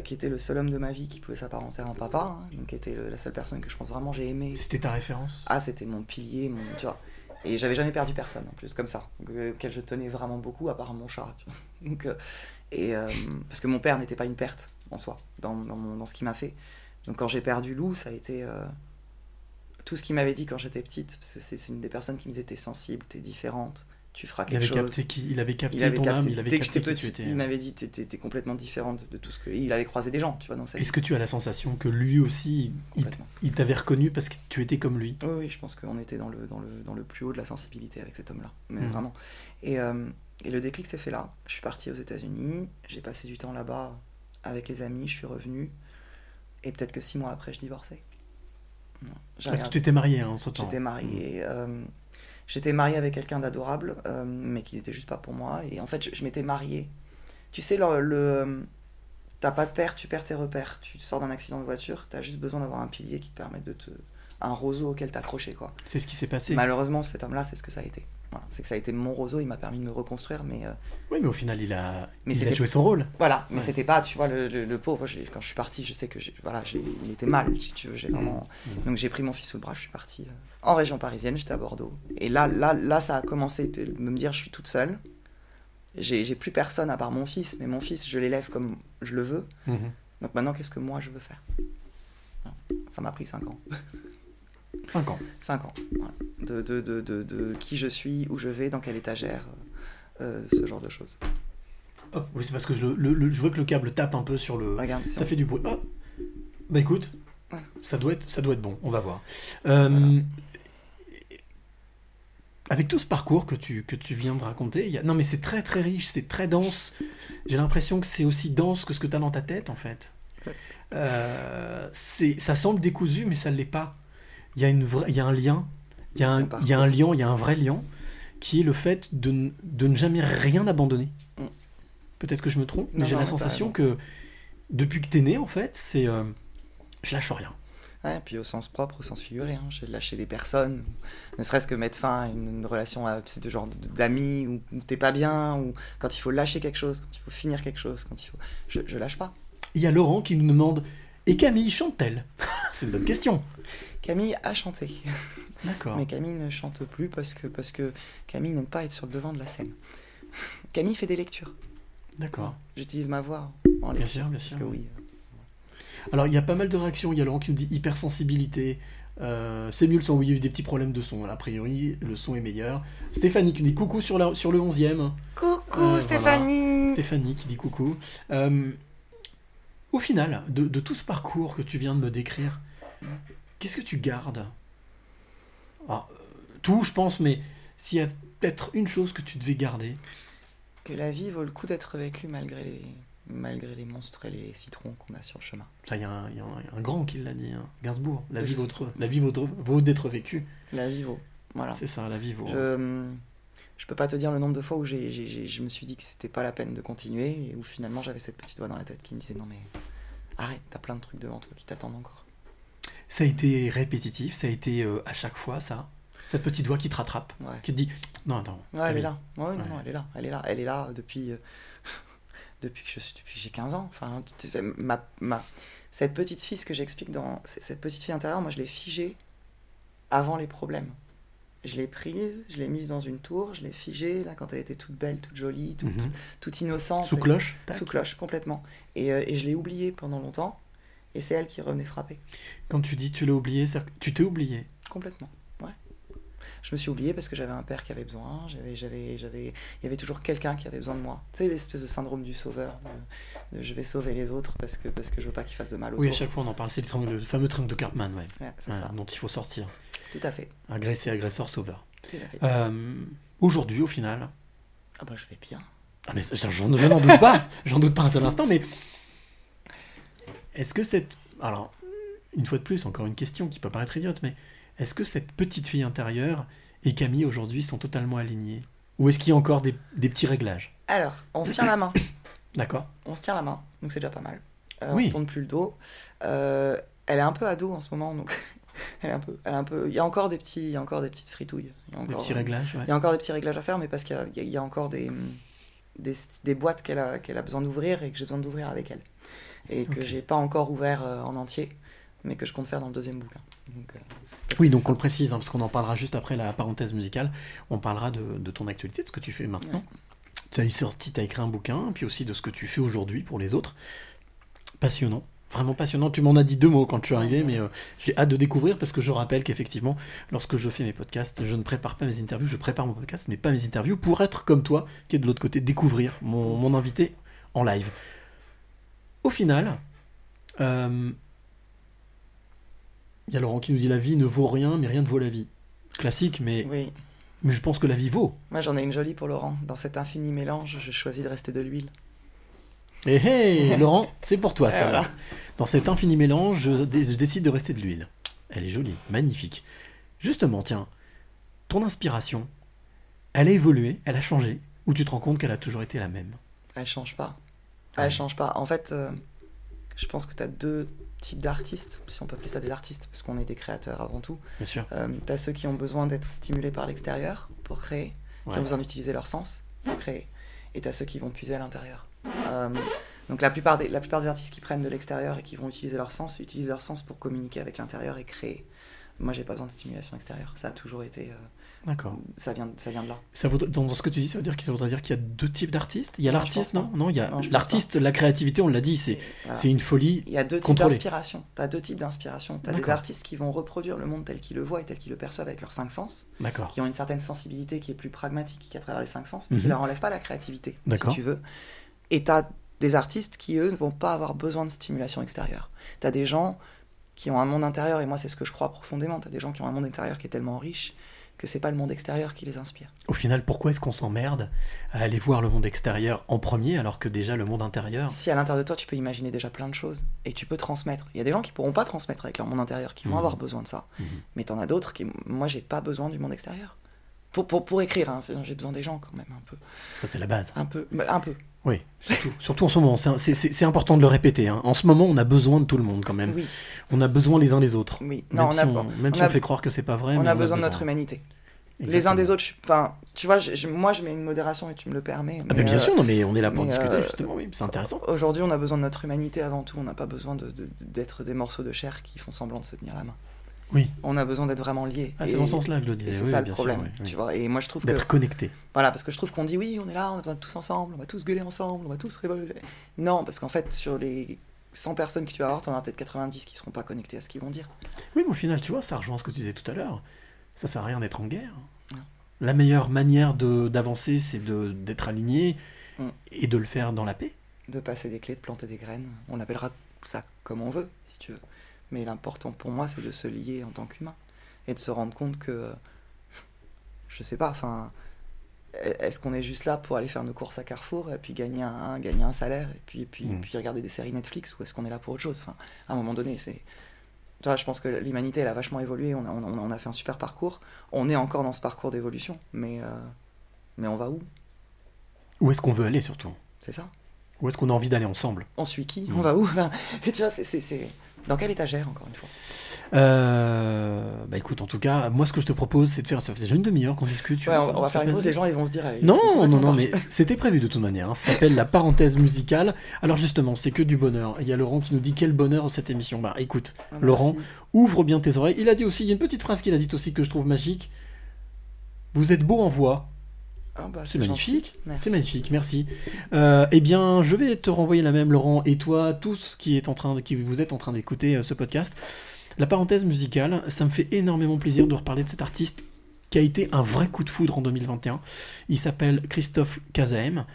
Qui était le seul homme de ma vie qui pouvait s'apparenter à un papa, hein, donc qui était la seule personne que je pense vraiment j'ai aimée. C'était ta référence ? Ah, c'était mon pilier, tu vois. Et j'avais jamais perdu personne, en plus, comme ça, auquel je tenais vraiment beaucoup, à part mon chat. Tu vois. Donc, parce que mon père n'était pas une perte, en soi, dans ce qu'il m'a fait. Donc quand j'ai perdu Lou, ça a été... tout ce qu'il m'avait dit quand j'étais petite, parce que c'est une des personnes qui me disait « T'es sensible, t'es différente ». Tu feras quelque chose. Il avait capté ton âme, il avait capté qui tu étais. Il m'avait dit t'es complètement différente de tout ce que... Il avait croisé des gens, tu vois, dans sa vie. Est-ce que tu as la sensation que lui aussi, il t'avait reconnu parce que tu étais comme lui ? Oui, je pense qu'on était dans le plus haut de la sensibilité avec cet homme-là, mais vraiment. Et le déclic s'est fait là. Je suis partie aux États-Unis, j'ai passé du temps là-bas avec les amis, je suis revenue, et peut-être que 6 mois après, je divorçais. Parce que tu t'étais mariée, hein, entre-temps. J'étais mariée... J'étais mariée avec quelqu'un d'adorable, mais qui n'était juste pas pour moi. Et en fait, je m'étais mariée. Tu sais, t'as pas de père, tu perds tes repères. Tu sors d'un accident de voiture, t'as juste besoin d'avoir un pilier qui te permette un roseau auquel t'accrocher, quoi. C'est ce qui s'est passé. Malheureusement, cet homme-là, c'est ce que ça a été. Voilà. C'est que ça a été mon roseau, il m'a permis de me reconstruire, mais... Oui, mais au final, il a joué son rôle. Voilà, mais c'était pas, tu vois, le pauvre. Quand je suis partie, je sais que il était mal, si tu veux. Donc j'ai pris mon fils sous le bras, je suis partie en région parisienne, j'étais à Bordeaux. Et là, ça a commencé de me dire, je suis toute seule. J'ai plus personne à part mon fils, mais mon fils, je l'élève comme je le veux. Donc maintenant, qu'est-ce que moi, je veux faire ? Ça m'a pris 5 ans. 5 ans. Voilà. De qui je suis, où je vais, dans quelle étagère, ce genre de choses. Oh, oui, c'est parce que je vois que le câble tape un peu sur le... Regarde, ça fait du bruit. Oh. Bah écoute, voilà. Ça doit être bon, on va voir. Voilà. Avec tout ce parcours que tu viens de raconter, non mais c'est très très riche, c'est très dense. J'ai l'impression que c'est aussi dense que ce que tu as dans ta tête en fait. Ça semble décousu, mais ça ne l'est pas. Il y a un vrai lien qui est le fait de ne jamais rien abandonner. Peut-être que je me trompe, mais j'ai la sensation que depuis que tu es né, en fait, c'est je lâche rien. Ouais, et puis au sens propre, au sens figuré, hein, j'ai lâché des personnes, ne serait-ce que mettre fin à une relation à ce genre d'amis où t'es pas bien, ou quand il faut lâcher quelque chose, quand il faut finir quelque chose, quand il faut... Je lâche pas. Il y a Laurent qui nous demande « Et Camille chante-t-elle ?» C'est une bonne question. Camille a chanté. D'accord. Mais Camille ne chante plus parce que Camille n'aime pas être sur le devant de la scène. Camille fait des lectures. D'accord. J'utilise ma voix en lecture. Bien sûr. Parce que oui. Alors, il y a pas mal de réactions. Il y a Laurent qui nous dit hypersensibilité. C'est mieux le son. Oui, il y a eu des petits problèmes de son. A priori, le son est meilleur. Stéphanie qui nous dit coucou sur le 11e. Coucou Stéphanie. Voilà. Stéphanie qui dit coucou. Au final, de tout ce parcours que tu viens de me décrire, qu'est-ce que tu gardes ? Alors, tout, je pense, mais s'il y a peut-être une chose que tu devais garder. Que la vie vaut le coup d'être vécue malgré les monstres et les citrons qu'on a sur le chemin. Ça, il y a un grand qui l'a dit, hein. Gainsbourg. La vie vaut d'être vécue. La vie vaut, voilà. C'est ça, la vie vaut. Je peux pas te dire le nombre de fois où je me suis dit que c'était pas la peine de continuer, et où finalement j'avais cette petite voix dans la tête qui me disait non mais arrête, t'as plein de trucs devant toi qui t'attendent encore. Ça a été répétitif, ça a été à chaque fois ça, cette petite voix qui te rattrape, ouais. Qui te dit non attends. Ouais, elle est là. Ouais, non, ouais. Non, elle est là depuis depuis que j'ai 15 ans. Enfin, cette petite fille, ce que j'explique dans cette petite fille intérieure, moi je l'ai figée avant les problèmes. Je l'ai prise, je l'ai mise dans une tour, je l'ai figée, là, quand elle était toute belle, toute jolie, toute innocente. Sous cloche. Sous cloche, complètement. Et je l'ai oubliée pendant longtemps, et c'est elle qui revenait frapper. Quand tu dis tu l'as oubliée, tu t'es oubliée ? Complètement, ouais. Je me suis oubliée parce que j'avais un père qui avait besoin, il y avait toujours quelqu'un qui avait besoin de moi. Tu sais, l'espèce de syndrome du sauveur, de je vais sauver les autres parce que je veux pas qu'ils fassent de mal aux autres. Oui, à chaque fois on en parle, c'est le fameux triangle de Karpman, ouais. Ouais, c'est ça. Dont il faut sortir. Tout à fait. Agressé, agresseur, sauveur. Tout à fait. Aujourd'hui, au final... Ah bah je vais bien. Ah mais je n'en doute pas, j'en doute pas un seul instant, mais... Est-ce que cette... Alors, une fois de plus, encore une question qui peut paraître idiote, mais est-ce que cette petite fille intérieure et Camille, aujourd'hui, sont totalement alignées ? Ou est-ce qu'il y a encore des petits réglages ? Alors, on se tient la main. D'accord. On se tient la main, donc c'est déjà pas mal. Oui. On se tourne plus le dos. Elle est un peu ado en ce moment, donc... Elle est un peu. Il y a encore des petites fritouilles. Il y a encore des petits réglages à faire, mais parce qu'il y a encore des boîtes qu'elle a besoin d'ouvrir et que j'ai besoin d'ouvrir avec elle, et que j'ai pas encore ouvert en entier, mais que je compte faire dans le deuxième bouquin. Donc on le précise, hein, parce qu'on en parlera juste après la parenthèse musicale. On parlera de ton actualité, de ce que tu fais maintenant. Ouais. Tu as écrit un bouquin, puis aussi de ce que tu fais aujourd'hui pour les autres. Passionnant. Vraiment passionnant, tu m'en as dit 2 mots quand je suis arrivé, mais j'ai hâte de découvrir, parce que je rappelle qu'effectivement, lorsque je fais mes podcasts, je ne prépare pas mes interviews, je prépare mon podcast, mais pas mes interviews, pour être comme toi, qui est de l'autre côté, découvrir mon invité en live. Au final, il y a Laurent qui nous dit « La vie ne vaut rien, mais rien ne vaut la vie ». Classique, mais... Oui. Mais je pense que la vie vaut. Moi j'en ai une jolie pour Laurent. Dans cet infini mélange, je choisis de rester de l'huile. Hey, Laurent, c'est pour toi ça. Voilà. Dans cet infini mélange, je décide de rester de l'huile. Elle est jolie, magnifique. Justement, tiens, ton inspiration, elle a évolué, elle a changé, ou tu te rends compte qu'elle a toujours été la même ? Elle change pas. Elle change pas. En fait, je pense que tu as 2 types d'artistes, si on peut appeler ça des artistes, parce qu'on est des créateurs avant tout. Bien sûr. Tu as ceux qui ont besoin d'être stimulés par l'extérieur pour créer, qui ont besoin d'utiliser leur sens pour créer, et tu as ceux qui vont puiser à l'intérieur. Donc la plupart des artistes qui prennent de l'extérieur et qui vont utiliser leur sens, utilisent leur sens pour communiquer avec l'intérieur et créer. Moi, j'ai pas besoin de stimulation extérieure. Ça a toujours été... D'accord. Ça vient de là. Dans ce que tu dis, ça voudrait dire qu'il y a 2 types d'artistes ? Il y a l'artiste, l'artiste, la créativité, on l'a dit, c'est une folie contrôlée. Il y a 2 types d'inspiration. T'as 2 types d'inspiration. T'as des artistes qui vont reproduire le monde tel qu'ils le voient et tel qu'ils le perçoivent avec leurs 5 sens, d'accord, qui ont une certaine sensibilité qui est plus pragmatique qu'à travers les 5 sens, mais qui leur enlève pas la créativité, d'accord, si tu veux. Et t'as des artistes qui, eux, ne vont pas avoir besoin de stimulation extérieure. T'as des gens qui ont un monde intérieur, et moi c'est ce que je crois profondément, t'as des gens qui ont un monde intérieur qui est tellement riche que c'est pas le monde extérieur qui les inspire. Au final, pourquoi est-ce qu'on s'emmerde à aller voir le monde extérieur en premier, alors que déjà le monde intérieur... Si à l'intérieur de toi, tu peux imaginer déjà plein de choses, et tu peux transmettre. Il y a des gens qui pourront pas transmettre avec leur monde intérieur, qui vont avoir besoin de ça. Mais t'en as d'autres qui... Moi, j'ai pas besoin du monde extérieur. Pour écrire, hein, j'ai besoin des gens quand même, un peu. Ça, c'est la base. Un peu. Oui, surtout en ce moment, c'est important de le répéter. Hein. En ce moment, on a besoin de tout le monde quand même. Oui. On a besoin les uns des autres. Oui. Même si on fait croire que c'est pas vrai. On a besoin de notre humanité. Exactement. Les uns des autres, tu vois, moi je mets une modération et tu me le permets. Mais bien sûr, non, mais on est là pour discuter justement, oui, c'est intéressant. Aujourd'hui, on a besoin de notre humanité avant tout. On n'a pas besoin d'être des morceaux de chair qui font semblant de se tenir la main. Oui. On a besoin d'être vraiment liés. Ah, c'est dans ce sens-là que je le disais. C'est ça le problème, tu vois. Et moi, je trouve d'être connecté. Voilà, parce que je trouve qu'on dit oui, on est là, on a besoin de tous ensemble, on va tous gueuler ensemble, on va tous révolter. Non, parce qu'en fait, sur les 100 personnes que tu vas avoir, t'en as peut-être 90 qui seront pas connectées à ce qu'ils vont dire. Oui, mais au final, tu vois, ça rejoint ce que tu disais tout à l'heure. Ça sert à rien d'être en guerre. Non. La meilleure manière d'avancer, c'est d'être aligné et de le faire dans la paix. De passer des clés, de planter des graines. On appellera ça comme on veut, si tu veux. Mais l'important pour moi, c'est de se lier en tant qu'humain et de se rendre compte que, je sais pas, est-ce qu'on est juste là pour aller faire nos courses à Carrefour et puis gagner un salaire et puis regarder des séries Netflix, ou est-ce qu'on est là pour autre chose ? À un moment donné, c'est... Tu vois, je pense que l'humanité, elle a vachement évolué, on a fait un super parcours, on est encore dans ce parcours d'évolution, mais on va où ? Où est-ce qu'on veut aller surtout ? C'est ça ? Où est-ce qu'on a envie d'aller ensemble ? On suit qui ? On va où ? Et tu vois, c'est... Dans quelle étagère, encore une fois ? Bah écoute, en tout cas, moi ce que je te propose, c'est de faire... Ça fait déjà une demi-heure qu'on discute. Ouais, on va faire une pause, les gens ils vont se dire... Non, mais c'était prévu de toute manière. Hein. Ça s'appelle la parenthèse musicale. Alors justement, c'est que du bonheur. Il y a Laurent qui nous dit quel bonheur cette émission. Bah écoute, Laurent, ouvre bien tes oreilles. Il a dit aussi, il y a une petite phrase qu'il a dite aussi que je trouve magique. Vous êtes beau en voix. Oh bah, c'est magnifique, c'est magnifique, merci. Eh bien, je vais te renvoyer la même, Laurent, et toi, tous qui vous êtes en train d'écouter ce podcast. La parenthèse musicale, ça me fait énormément plaisir de reparler de cet artiste qui a été un vrai coup de foudre en 2021. Il s'appelle Christophe Kazem.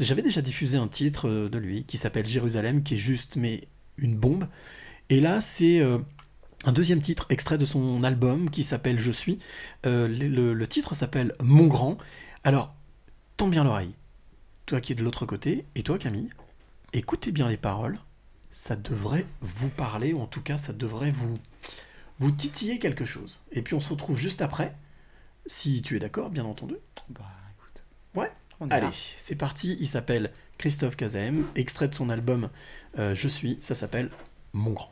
J'avais déjà diffusé un titre de lui qui s'appelle Jérusalem, qui est juste, mais une bombe. Et là, c'est... un deuxième titre extrait de son album qui s'appelle Je suis. Le titre s'appelle Mon Grand. Alors, tends bien l'oreille, toi qui es de l'autre côté, et toi Camille, écoutez bien les paroles, ça devrait vous parler, ou en tout cas ça devrait vous titiller quelque chose. Et puis on se retrouve juste après, si tu es d'accord, bien entendu. Bah écoute. Ouais, allez, c'est parti, il s'appelle Christophe Kazem, extrait de son album Je suis, ça s'appelle Mon Grand.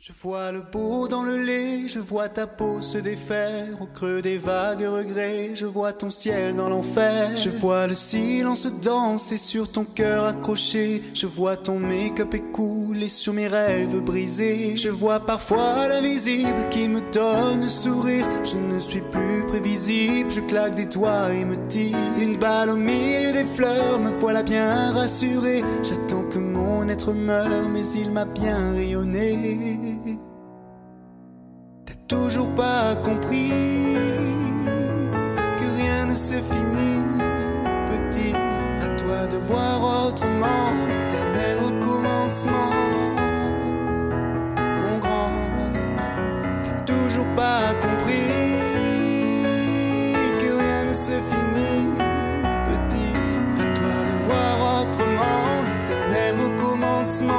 Je vois le beau dans le lait, je vois ta peau se défaire au creux des vagues regrets, je vois ton ciel dans l'enfer, je vois le silence danser sur ton cœur accroché, je vois ton make-up écouler sur mes rêves brisés, je vois parfois l'invisible qui me donne le sourire, je ne suis plus prévisible, je claque des doigts et me dis une balle au milieu des fleurs, me voilà bien rassuré, j'attends que mon être meure, mais il m'a bien rayonné. T'as toujours pas compris que rien ne se finit, petit. À toi de voir autrement l'éternel recommencement. Mon grand, t'as toujours pas compris que rien ne se finit, petit. À toi de voir autrement l'éternel recommencement.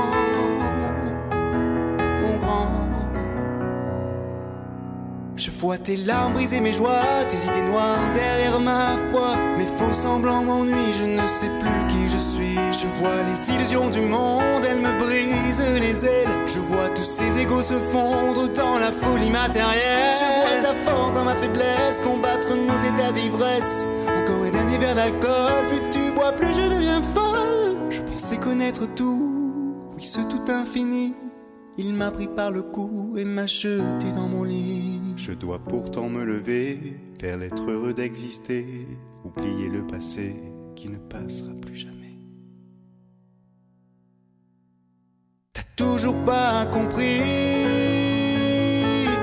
Je vois tes larmes briser mes joies, tes idées noires derrière ma foi. Mes faux semblants m'ennuient, je ne sais plus qui je suis. Je vois les illusions du monde, elles me brisent les ailes. Je vois tous ces égos se fondre dans la folie matérielle. Je vois ta force dans ma faiblesse, combattre nos états d'ivresse. Encore un dernier verre d'alcool, plus tu bois, plus je deviens folle. Je pensais connaître tout, oui ce tout infini. Il m'a pris par le cou et m'a jeté dans mon lit. Je dois pourtant me lever, faire l'être heureux d'exister, oublier le passé qui ne passera plus jamais. T'as toujours pas compris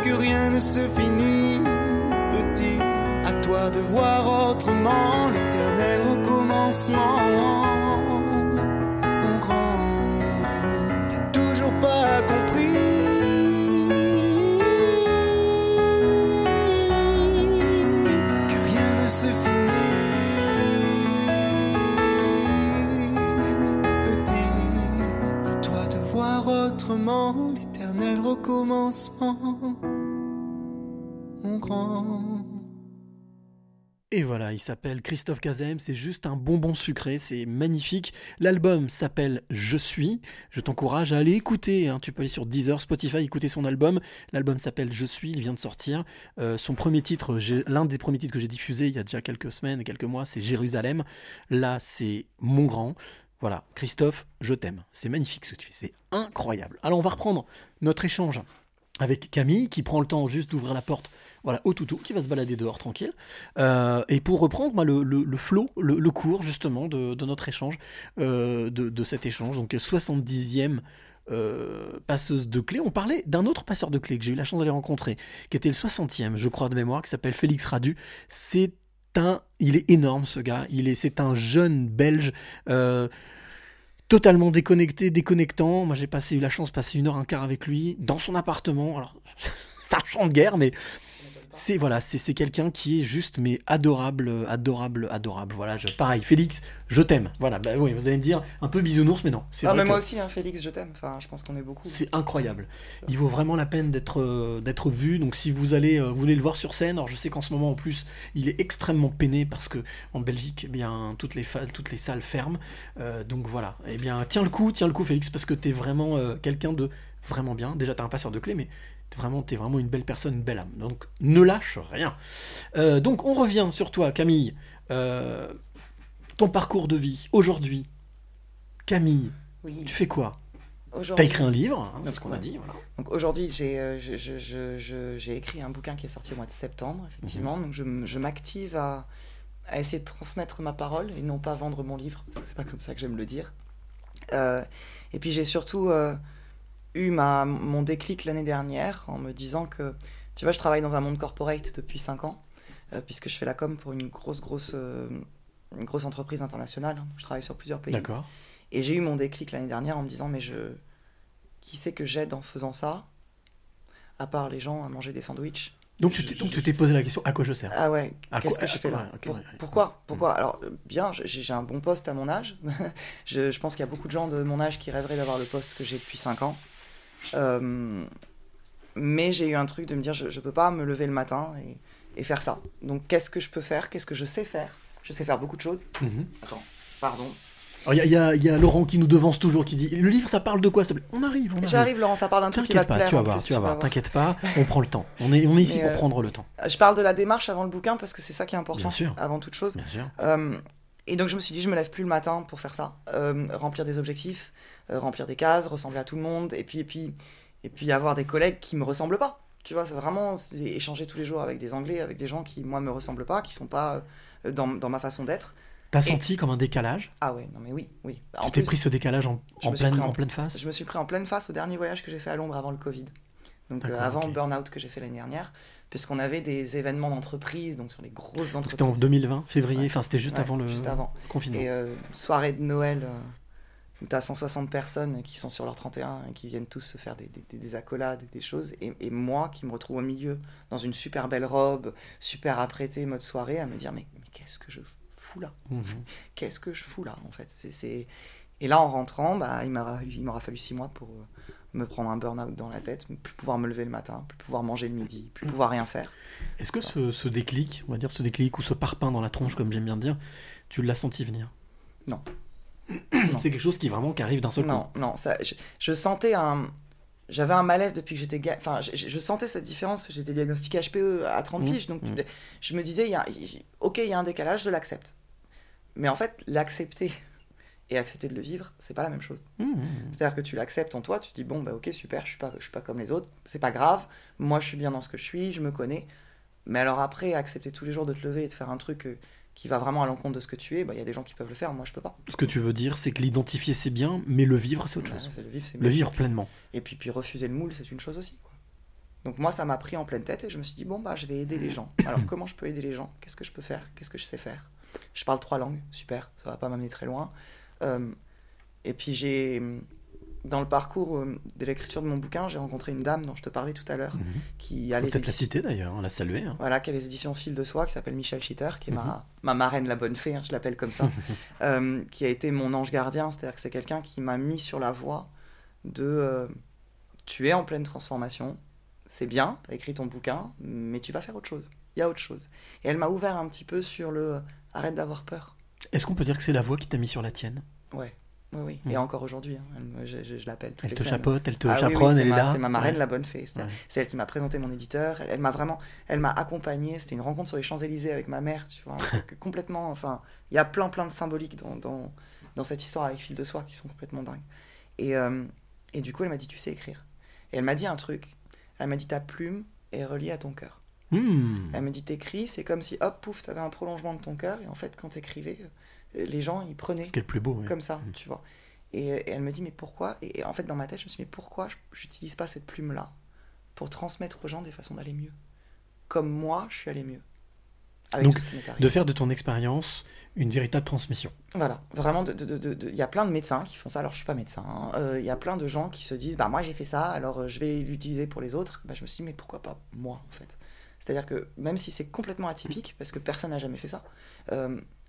que rien ne se finit, petit. À toi de voir autrement l'éternel recommencement. Pas compris mon grand. Et voilà, il s'appelle Christophe Kazem, c'est juste un bonbon sucré, c'est magnifique. L'album s'appelle Je suis, je t'encourage à aller écouter, hein. Tu peux aller sur Deezer, Spotify, écouter son album. L'album s'appelle Je suis, il vient de sortir. Son premier titre, l'un des premiers titres que j'ai diffusé il y a déjà quelques semaines, quelques mois, c'est Jérusalem. Là, c'est Mon Grand. Voilà, Christophe, je t'aime. C'est magnifique ce que tu fais, c'est incroyable. Alors on va reprendre notre échange avec Camille qui prend le temps juste d'ouvrir la porte. Voilà, au toutou, qui va se balader dehors tranquille. Et pour reprendre bah, le flow, le cours justement de notre échange, de cet échange, donc 70e passeuse de clés. On parlait d'un autre passeur de clés que j'ai eu la chance d'aller rencontrer, qui était le 60e, je crois, de mémoire, qui s'appelle Félix Radu. Il est énorme ce gars, c'est un jeune belge. Totalement déconnectant. Moi, eu la chance de passer 1h15 avec lui, dans son appartement. Alors, c'est un champ de guerre, mais... C'est quelqu'un qui est juste mais adorable. Voilà, pareil, Félix, je t'aime. Voilà, bah oui, vous allez me dire un peu bisounours, mais non. Moi aussi, hein, Félix, je t'aime. Enfin, je pense qu'on est beaucoup. C'est incroyable. C'est il vaut vraiment la peine d'être vu. Donc, si vous voulez le voir sur scène, alors je sais qu'en ce moment en plus, il est extrêmement peiné parce que en Belgique, eh bien toutes les salles ferment. Donc voilà. Eh bien, tiens le coup, Félix, parce que t'es vraiment quelqu'un de vraiment bien. Déjà, t'es un passeur de clés, mais t'es vraiment une belle personne, une belle âme. Donc, ne lâche rien. Donc, on revient sur toi, Camille. Ton parcours de vie, aujourd'hui. Camille, oui. Tu fais quoi ? T'as écrit un livre, hein, c'est ce qu'on a dit. Voilà. Donc, aujourd'hui, j'ai écrit un bouquin qui est sorti au mois de septembre, effectivement. Mmh. Donc, je m'active à essayer de transmettre ma parole et non pas vendre mon livre, parce que c'est pas comme ça que j'aime le dire. Et puis, j'ai surtout... eu mon déclic l'année dernière en me disant que, tu vois, je travaille dans un monde corporate depuis 5 ans, puisque je fais la com pour une grosse entreprise internationale. Je travaille sur plusieurs pays. D'accord. Et j'ai eu mon déclic l'année dernière en me disant, mais qui c'est que j'aide en faisant ça, à part les gens à manger des sandwichs. Donc tu t'es posé la question, à quoi je sers ? Ah ouais, qu'est-ce que je fais là ? Okay, Pourquoi ? Alors, bien, j'ai un bon poste à mon âge. Je pense qu'il y a beaucoup de gens de mon âge qui rêveraient d'avoir le poste que j'ai depuis 5 ans. Mais j'ai eu un truc de me dire je peux pas me lever le matin et faire ça, donc qu'est-ce que je peux faire, qu'est-ce que je sais faire. Je sais faire beaucoup de choses. Attends, pardon, il y a Laurent qui nous devance toujours, qui dit le livre ça parle de quoi s'il te plaît. On arrive. J'arrive, Laurent, ça parle d'un truc qui va te plaire, tu vas voir. T'inquiète pas, on prend le temps, on est ici pour prendre le temps. Je parle de la démarche avant le bouquin parce que c'est ça qui est important avant toute chose. Bien sûr. Et donc je me suis dit je me lève plus le matin pour faire ça, remplir des objectifs, remplir des cases, ressembler à tout le monde, et puis avoir des collègues qui me ressemblent pas. Tu vois, c'est échanger tous les jours avec des Anglais, avec des gens qui moi me ressemblent pas, qui sont pas dans ma façon d'être. T'as senti comme un décalage ? Ah ouais, non mais oui. Tu t'es pris ce décalage en pleine face ? Je me suis pris en pleine face au dernier voyage que j'ai fait à Londres avant le Covid. Donc avant le burn-out que j'ai fait l'année dernière, puisqu'on avait des événements d'entreprise, donc sur les grosses entreprises. C'était en 2020, février, c'était juste avant le confinement. Et soirée de Noël où t'as 160 personnes qui sont sur leur 31 et qui viennent tous se faire des accolades, des choses. Et moi qui me retrouve au milieu, dans une super belle robe, super apprêtée, mode soirée, à me dire mais qu'est-ce que je fous là ? Qu'est-ce que je fous là en fait ? Et là en rentrant, il m'aura fallu 6 mois pour... me prendre un burn-out dans la tête, plus pouvoir me lever le matin, plus pouvoir manger le midi, plus pouvoir rien faire. Est-ce que ce déclic, on va dire ce déclic ou ce parpaing dans la tronche, comme j'aime bien dire, tu l'as senti venir ? Non. C'est quelque chose qui arrive d'un seul coup. Non, je sentais j'avais un malaise depuis que j'étais... Enfin, je sentais cette différence, j'étais diagnostiqué HPE à 30 piges, donc je me disais, il y a un décalage, je l'accepte. Mais en fait, l'accepter... et accepter de le vivre, c'est pas la même chose. C'est-à-dire que tu l'acceptes en toi, tu te dis bon bah ok super, je suis pas comme les autres, c'est pas grave, moi je suis bien dans ce que je suis, je me connais. Mais alors après accepter tous les jours de te lever et de faire un truc qui va vraiment à l'encontre de ce que tu es, y a des gens qui peuvent le faire, moi je peux pas. Ce que tu veux dire c'est que l'identifier c'est bien, mais le vivre c'est autre chose. Le vivre pleinement. Et puis refuser le moule c'est une chose aussi quoi. Donc moi ça m'a pris en pleine tête et je me suis dit bon bah je vais aider les gens. Alors comment je peux aider les gens ? Qu'est-ce que je peux faire ? Qu'est-ce que je sais faire ? Je parle 3 langues, super, ça va pas m'amener très loin. Et puis dans le parcours de l'écriture de mon bouquin, j'ai rencontré une dame dont je te parlais tout à l'heure, qui a peut-être la citer d'ailleurs, on l'a saluée. Hein. Voilà, qui a les éditions Fil de Soi, qui s'appelle Michèle Schitter, qui est ma marraine, la bonne fée, hein, je l'appelle comme ça, qui a été mon ange gardien, c'est-à-dire que c'est quelqu'un qui m'a mis sur la voie de tu es en pleine transformation, c'est bien, t'as écrit ton bouquin, mais tu vas faire autre chose. Il y a autre chose. Et elle m'a ouvert un petit peu sur le « arrête d'avoir peur ». Est-ce qu'on peut dire que c'est la voix qui t'a mis sur la tienne ? Ouais. Oui, oui. Et encore aujourd'hui, hein, je l'appelle. Elle te chapeaute, elle te chaperonne, oui, elle est là. C'est ma marraine, ouais. La bonne fée. Ouais. C'est elle qui m'a présenté mon éditeur. Elle m'a accompagnée. C'était une rencontre sur les Champs-Élysées avec ma mère, tu vois. Complètement, enfin, il y a plein de symboliques dans cette histoire avec Fil de Soi qui sont complètement dingues. Et du coup, elle m'a dit, tu sais écrire. Et elle m'a dit un truc. Elle m'a dit, ta plume est reliée à ton cœur. Mmh. Elle m'a dit, t'écris, c'est comme si, hop, pouf, t'avais un prolongement de ton cœur. Et en fait, quand t'écrivais, les gens, ils prenaient ce qui est le plus beau, comme ça, tu vois. Et elle me dit, mais pourquoi ? Et en fait, dans ma tête, je me suis dit, mais pourquoi je n'utilise pas cette plume-là pour transmettre aux gens des façons d'aller mieux ? Comme moi, je suis allé mieux. Donc, de faire de ton expérience une véritable transmission. Voilà, vraiment, il y a plein de médecins qui font ça, alors je ne suis pas médecin. Y a plein de gens qui se disent, bah moi j'ai fait ça, alors je vais l'utiliser pour les autres. Bah, je me suis dit, mais pourquoi pas moi, en fait ? C'est-à-dire que même si c'est complètement atypique, parce que personne n'a jamais fait ça...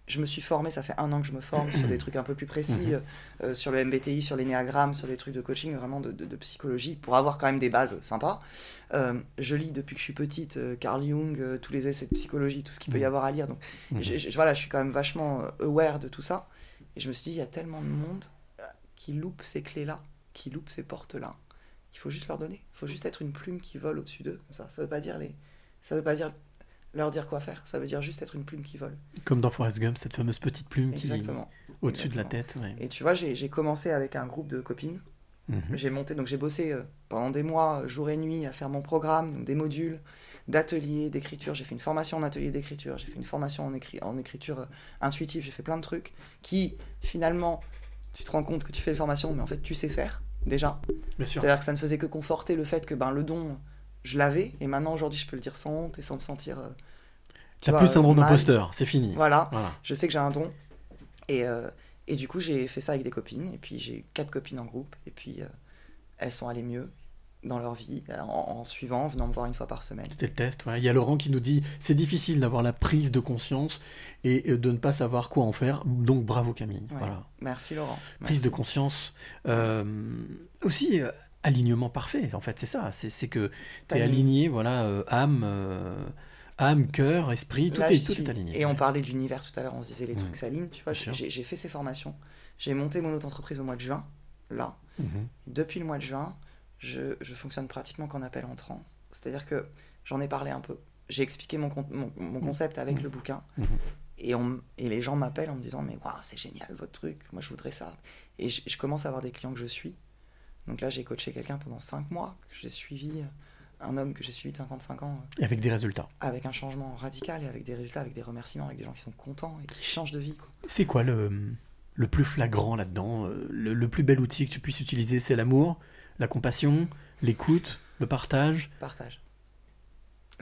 je me suis formé, ça fait 1 an que je me forme sur des trucs un peu plus précis, sur le MBTI, sur l'énéagramme, sur des trucs de coaching, vraiment de psychologie, pour avoir quand même des bases sympas. Je lis depuis que je suis petite Carl Jung, tous les essais de psychologie, tout ce qu'il peut y avoir à lire. Donc, voilà, je suis quand même vachement aware de tout ça. Et je me suis dit, il y a tellement de monde qui loupe ces clés-là, qui loupe ces portes-là. Il faut juste leur donner. Il faut juste être une plume qui vole au-dessus d'eux. Comme ça, ça veut pas dire leur dire quoi faire, ça veut dire juste être une plume qui vole. Comme dans Forrest Gump, cette fameuse petite plume qui est au-dessus de la tête. Ouais. Et tu vois, j'ai commencé avec un groupe de copines. J'ai bossé pendant des mois, jour et nuit, à faire mon programme, donc des modules d'atelier, d'écriture. J'ai fait une formation en atelier d'écriture, j'ai fait une formation en écriture intuitive, j'ai fait plein de trucs qui, finalement, tu te rends compte que tu fais les formations, mais en fait, tu sais faire, déjà. Bien sûr. C'est-à-dire que ça ne faisait que conforter le fait que le don... je l'avais, et maintenant, aujourd'hui, je peux le dire sans honte et sans me sentir... T'as plus le syndrome d'imposteur, c'est fini. Voilà, je sais que j'ai un don. Et du coup, j'ai fait ça avec des copines, et puis j'ai 4 copines en groupe, et puis elles sont allées mieux dans leur vie, en suivant, en venant me voir une fois par semaine. C'était le test, ouais. Il y a Laurent qui nous dit, c'est difficile d'avoir la prise de conscience et de ne pas savoir quoi en faire, donc bravo Camille. Ouais. Voilà. Merci Laurent. Prise de conscience. Aussi... alignement parfait, en fait, c'est ça. C'est que t'es aligné, voilà, âme, cœur, esprit, tout est aligné. Et on parlait de l'univers tout à l'heure, on se disait les trucs s'alignent, tu vois. J'ai fait ces formations, j'ai monté mon auto-entreprise au mois de juin, là. Depuis le mois de juin, je fonctionne pratiquement qu'en appel entrant. C'est-à-dire que j'en ai parlé un peu. J'ai expliqué mon concept avec le bouquin. Et les gens m'appellent en me disant, mais waouh, c'est génial votre truc, moi je voudrais ça. Et je commence à avoir des clients que je suis. Donc là, j'ai coaché quelqu'un pendant 5 mois, un homme que j'ai suivi de 55 ans. Et avec des résultats. Avec un changement radical et avec des résultats, avec des remerciements, avec des gens qui sont contents et qui changent de vie. Quoi. C'est quoi le plus flagrant là-dedans ? Le plus bel outil que tu puisses utiliser, c'est l'amour, la compassion, l'écoute, le partage ?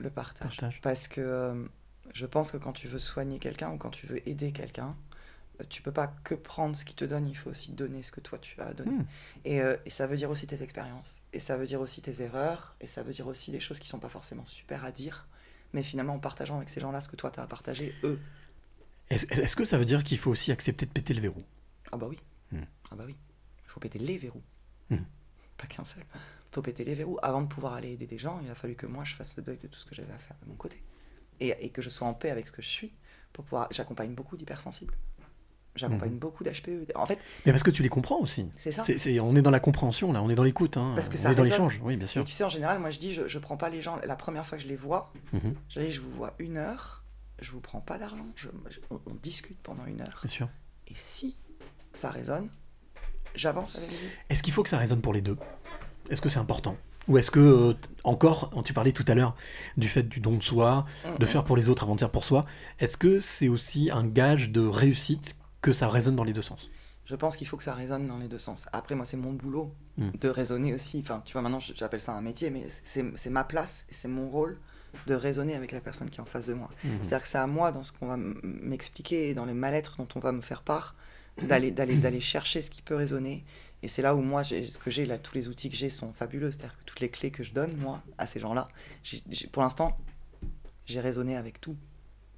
Le partage. Parce que je pense que quand tu veux soigner quelqu'un ou quand tu veux aider quelqu'un, tu peux pas que prendre ce qu'il te donne, il faut aussi donner ce que toi tu as à donner. Et ça veut dire aussi tes expériences, et ça veut dire aussi tes erreurs, et ça veut dire aussi des choses qui sont pas forcément super à dire, mais finalement en partageant avec ces gens-là ce que toi t'as à partager, eux. Est-ce que ça veut dire qu'il faut aussi accepter de péter le verrou ? Ah bah oui. Il faut péter les verrous. Pas qu'un seul. Il faut péter les verrous. Avant de pouvoir aller aider des gens, il a fallu que moi je fasse le deuil de tout ce que j'avais à faire de mon côté, et que je sois en paix avec ce que je suis, pour pouvoir... J'accompagne beaucoup d'hypersensibles. J'accompagne beaucoup d'HPE. En fait, mais parce que tu les comprends aussi. C'est ça. On est dans la compréhension, là. On est dans l'écoute. Hein. Parce que ça on est dans l'échange. Oui, bien sûr. Et tu sais, en général, moi, je dis, je prends pas les gens. La première fois que je les vois, je dis, je vous vois 1 heure, je vous prends pas d'argent. On discute pendant 1 heure. Bien sûr. Et si ça résonne, j'avance avec vous. Est-ce qu'il faut que ça résonne pour les deux ? Est-ce que c'est important ? Ou est-ce que, encore, tu parlais tout à l'heure du fait du don de soi, de faire pour les autres avant de faire pour soi, est-ce que c'est aussi un gage de réussite ? Que ça résonne dans les deux sens. Je pense qu'il faut que ça résonne dans les deux sens. Après, moi, c'est mon boulot de raisonner aussi. Enfin, tu vois, maintenant, j'appelle ça un métier, mais c'est ma place, et c'est mon rôle de raisonner avec la personne qui est en face de moi. C'est-à-dire que c'est à moi, dans ce qu'on va m'expliquer, dans les mal-être dont on va me faire part, d'aller chercher ce qui peut résonner. Et c'est là où moi, tous les outils que j'ai sont fabuleux. C'est-à-dire que toutes les clés que je donne, moi, à ces gens-là, pour l'instant, j'ai raisonné avec tout.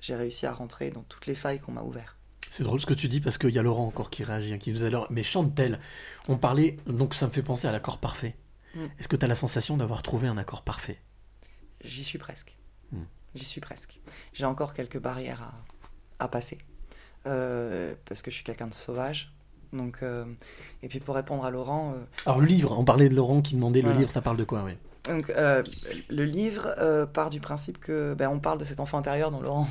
J'ai réussi à rentrer dans toutes les failles qu'on m'a ouvertes. C'est drôle ce que tu dis, parce qu'il y a Laurent encore qui réagit, hein, qui nous a l'air... Mais chante-t-elle ? On parlait, donc ça me fait penser à l'accord parfait. Est-ce que tu as la sensation d'avoir trouvé un accord parfait ? j'y suis presque. J'y suis presque. J'ai encore quelques barrières à passer. Parce que je suis quelqu'un de sauvage. Donc, et puis pour répondre à Laurent... Alors le livre, on parlait de Laurent qui demandait le livre, ça parle de quoi ouais. Donc, le livre part du principe que... Ben, on parle de cet enfant intérieur dont Laurent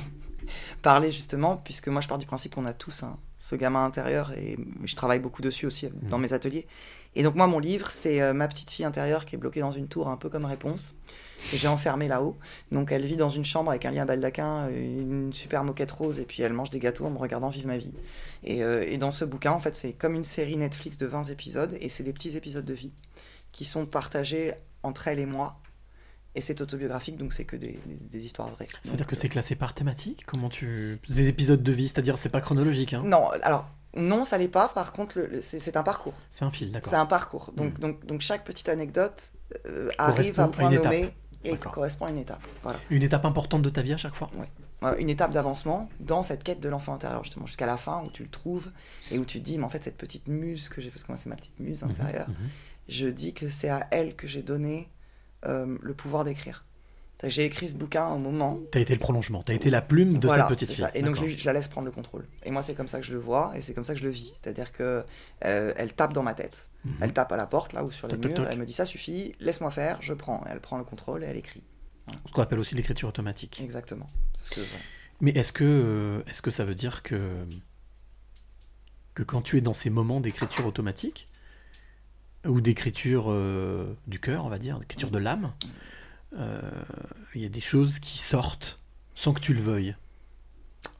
parlait justement, puisque moi je pars du principe qu'on a tous ce gamin intérieur, et je travaille beaucoup dessus aussi dans mes ateliers. Et donc moi mon livre, c'est ma petite fille intérieure qui est bloquée dans une tour, un peu comme Réponse, que j'ai enfermée là-haut. Donc elle vit dans une chambre avec un lit à baldaquin, une super moquette rose, et puis elle mange des gâteaux en me regardant vivre ma vie. Et dans ce bouquin, en fait, c'est comme une série Netflix de 20 épisodes, et c'est des petits épisodes de vie qui sont partagés entre elle et moi. Et c'est autobiographique, donc c'est que des histoires vraies. Ça veut dire que c'est classé par thématique ? Comment tu... Des épisodes de vie, c'est-à-dire c'est pas chronologique hein. Non, alors non, ça l'est pas. Par contre, c'est un parcours. C'est un fil, d'accord. C'est un parcours. Donc chaque petite anecdote arrive à point nommé et correspond à une étape. Voilà. Une étape importante de ta vie à chaque fois ? Oui. Une étape d'avancement dans cette quête de l'enfant intérieur, justement, jusqu'à la fin où tu le trouves et où tu te dis, mais en fait, cette petite muse que j'ai... Parce que moi, c'est ma petite muse intérieure. Je dis que c'est à elle que j'ai donné... le pouvoir d'écrire. J'ai écrit ce bouquin au moment... T'as été le prolongement, t'as été la plume de cette petite fille. Et d'accord. Donc je la laisse prendre le contrôle. Et moi c'est comme ça que je le vois, et c'est comme ça que je le vis. C'est-à-dire qu'elle tape dans ma tête. Elle tape à la porte, là, ou sur les murs, elle me dit ça suffit, laisse-moi faire, je prends. Elle prend le contrôle et elle écrit. Ce qu'on appelle aussi l'écriture automatique. Exactement. Mais est-ce que ça veut dire que quand tu es dans ces moments d'écriture automatique, ou d'écriture du cœur, on va dire, d'écriture de l'âme, il y a des choses qui sortent sans que tu le veuilles.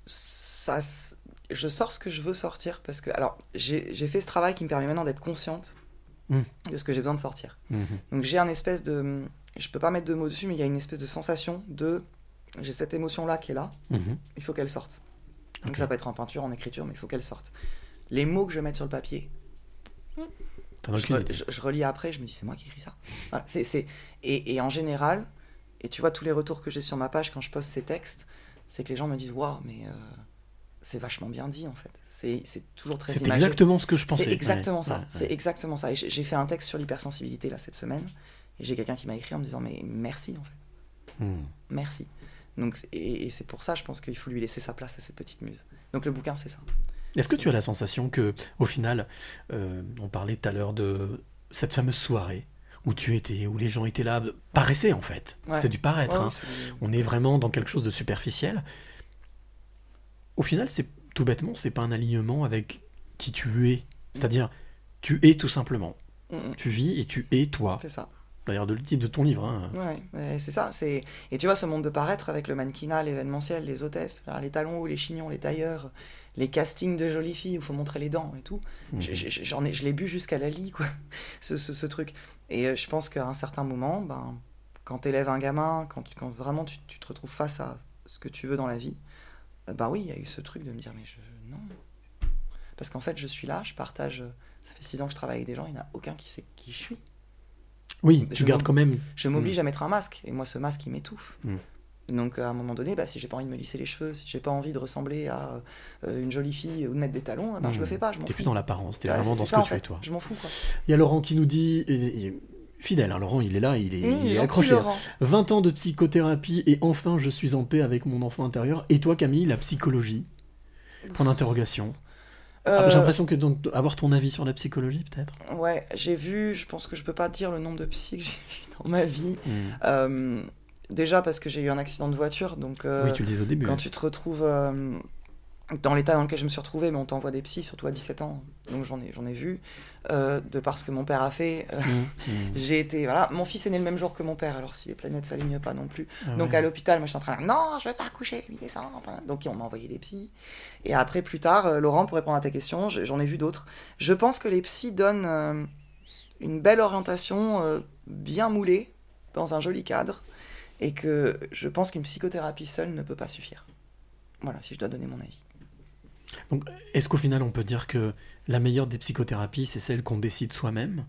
Ça, je sors ce que je veux sortir, parce que alors j'ai fait ce travail qui me permet maintenant d'être consciente de ce que j'ai besoin de sortir. Donc j'ai un espèce de... Je peux pas mettre de mots dessus, mais il y a une espèce de sensation de... J'ai cette émotion-là qui est là, il faut qu'elle sorte. Donc ça peut être en peinture, en écriture, mais il faut qu'elle sorte. Les mots que je vais mettre sur le papier... Je relis après, je me dis c'est moi qui écris ça. Voilà, et en général, et tu vois tous les retours que j'ai sur ma page quand je poste ces textes, c'est que les gens me disent waouh, mais c'est vachement bien dit en fait. C'est toujours très imagé. C'est exactement ce que je pensais. C'est exactement ça. C'est exactement ça. Et j'ai fait un texte sur l'hypersensibilité là cette semaine, et j'ai quelqu'un qui m'a écrit en me disant mais merci en fait. Merci. Donc et c'est pour ça je pense qu'il faut lui laisser sa place à cette petite muse. Donc le bouquin c'est ça. Est-ce que tu as la sensation que, au final, on parlait tout à l'heure de cette fameuse soirée où tu étais, où les gens étaient là, paraissaient en fait, c'est du paraître, on est vraiment dans quelque chose de superficiel. Au final, c'est tout bêtement, c'est pas un alignement avec qui tu es, c'est-à-dire tu es tout simplement, tu vis et tu es toi. C'est ça. D'ailleurs, le titre de ton livre. C'est ça. Et tu vois, ce monde de paraître avec le mannequinat, l'événementiel, les hôtesses, les talons hauts, les chignons, les tailleurs, les castings de jolies filles où il faut montrer les dents et tout. Je l'ai bu jusqu'à la lie, quoi, ce truc. Et je pense qu'à un certain moment, ben, quand tu élèves un gamin, quand vraiment tu te retrouves face à ce que tu veux dans la vie, ben oui, il y a eu ce truc de me dire, mais non. Parce qu'en fait, je suis là, je partage. Ça fait 6 ans que je travaille avec des gens, il n'y en a aucun qui sait qui je suis. Oui, tu gardes quand même... Je m'oblige à mettre un masque, et moi, ce masque, il m'étouffe. Donc, à un moment donné, bah, si j'ai pas envie de me lisser les cheveux, si j'ai pas envie de ressembler à une jolie fille ou de mettre des talons, bah, je le fais pas, je m'en fous. T'es plus dans l'apparence, t'es vraiment dans ce que tu es, toi. Je m'en fous, quoi. Il y a Laurent qui nous dit... Fidèle, hein, Laurent, il est là, il est accroché. 20 ans de psychothérapie, et enfin, je suis en paix avec mon enfant intérieur. Et toi, Camille, la psychologie ? Point d'interrogation. J'ai l'impression que donc avoir ton avis sur la psychologie peut-être. Ouais, j'ai vu. Je pense que je peux pas dire le nombre de psy que j'ai vu dans ma vie. Déjà parce que j'ai eu un accident de voiture, donc. Oui, tu le disais au début. Quand tu te retrouves dans l'état dans lequel je me suis retrouvée, mais on t'envoie des psys, surtout à 17 ans. Donc j'en ai vu de parce que mon père a fait. J'ai été voilà. Mon fils est né le même jour que mon père. Alors si les planètes s'alignent pas non plus. Donc à l'hôpital, moi je suis en train de dire, non, je vais pas coucher le 8 décembre. Donc on m'a envoyé des psys. Et après plus tard, Laurent, pour répondre à ta question, j'en ai vu d'autres. Je pense que les psys donnent une belle orientation, bien moulée dans un joli cadre, et que je pense qu'une psychothérapie seule ne peut pas suffire. Voilà, si je dois donner mon avis. Donc, est-ce qu'au final, on peut dire que la meilleure des psychothérapies, c'est celle qu'on décide soi-même ?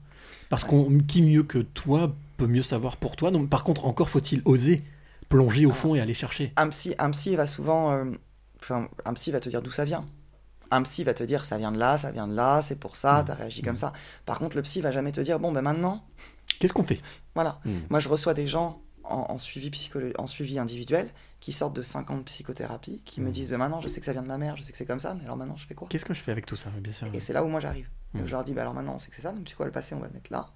Parce qui mieux que toi peut mieux savoir pour toi ? Donc, par contre, encore faut-il oser plonger au fond et aller chercher. Un psy va souvent... un psy va te dire d'où ça vient. Un psy va te dire, ça vient de là, c'est pour ça, t'as réagi comme ça. Par contre, le psy va jamais te dire, bon, ben maintenant... Qu'est-ce qu'on fait ? Voilà. Moi, je reçois des gens... en suivi individuel, qui sortent de 5 ans de psychothérapie, qui me disent bah, maintenant je sais que ça vient de ma mère, je sais que c'est comme ça, mais alors maintenant je fais quoi ? Qu'est-ce que je fais avec tout ça ? Bien sûr. Et c'est là où moi j'arrive. Donc je leur dis bah, alors maintenant on sait que c'est ça, donc tu sais quoi, le passé on va le mettre là,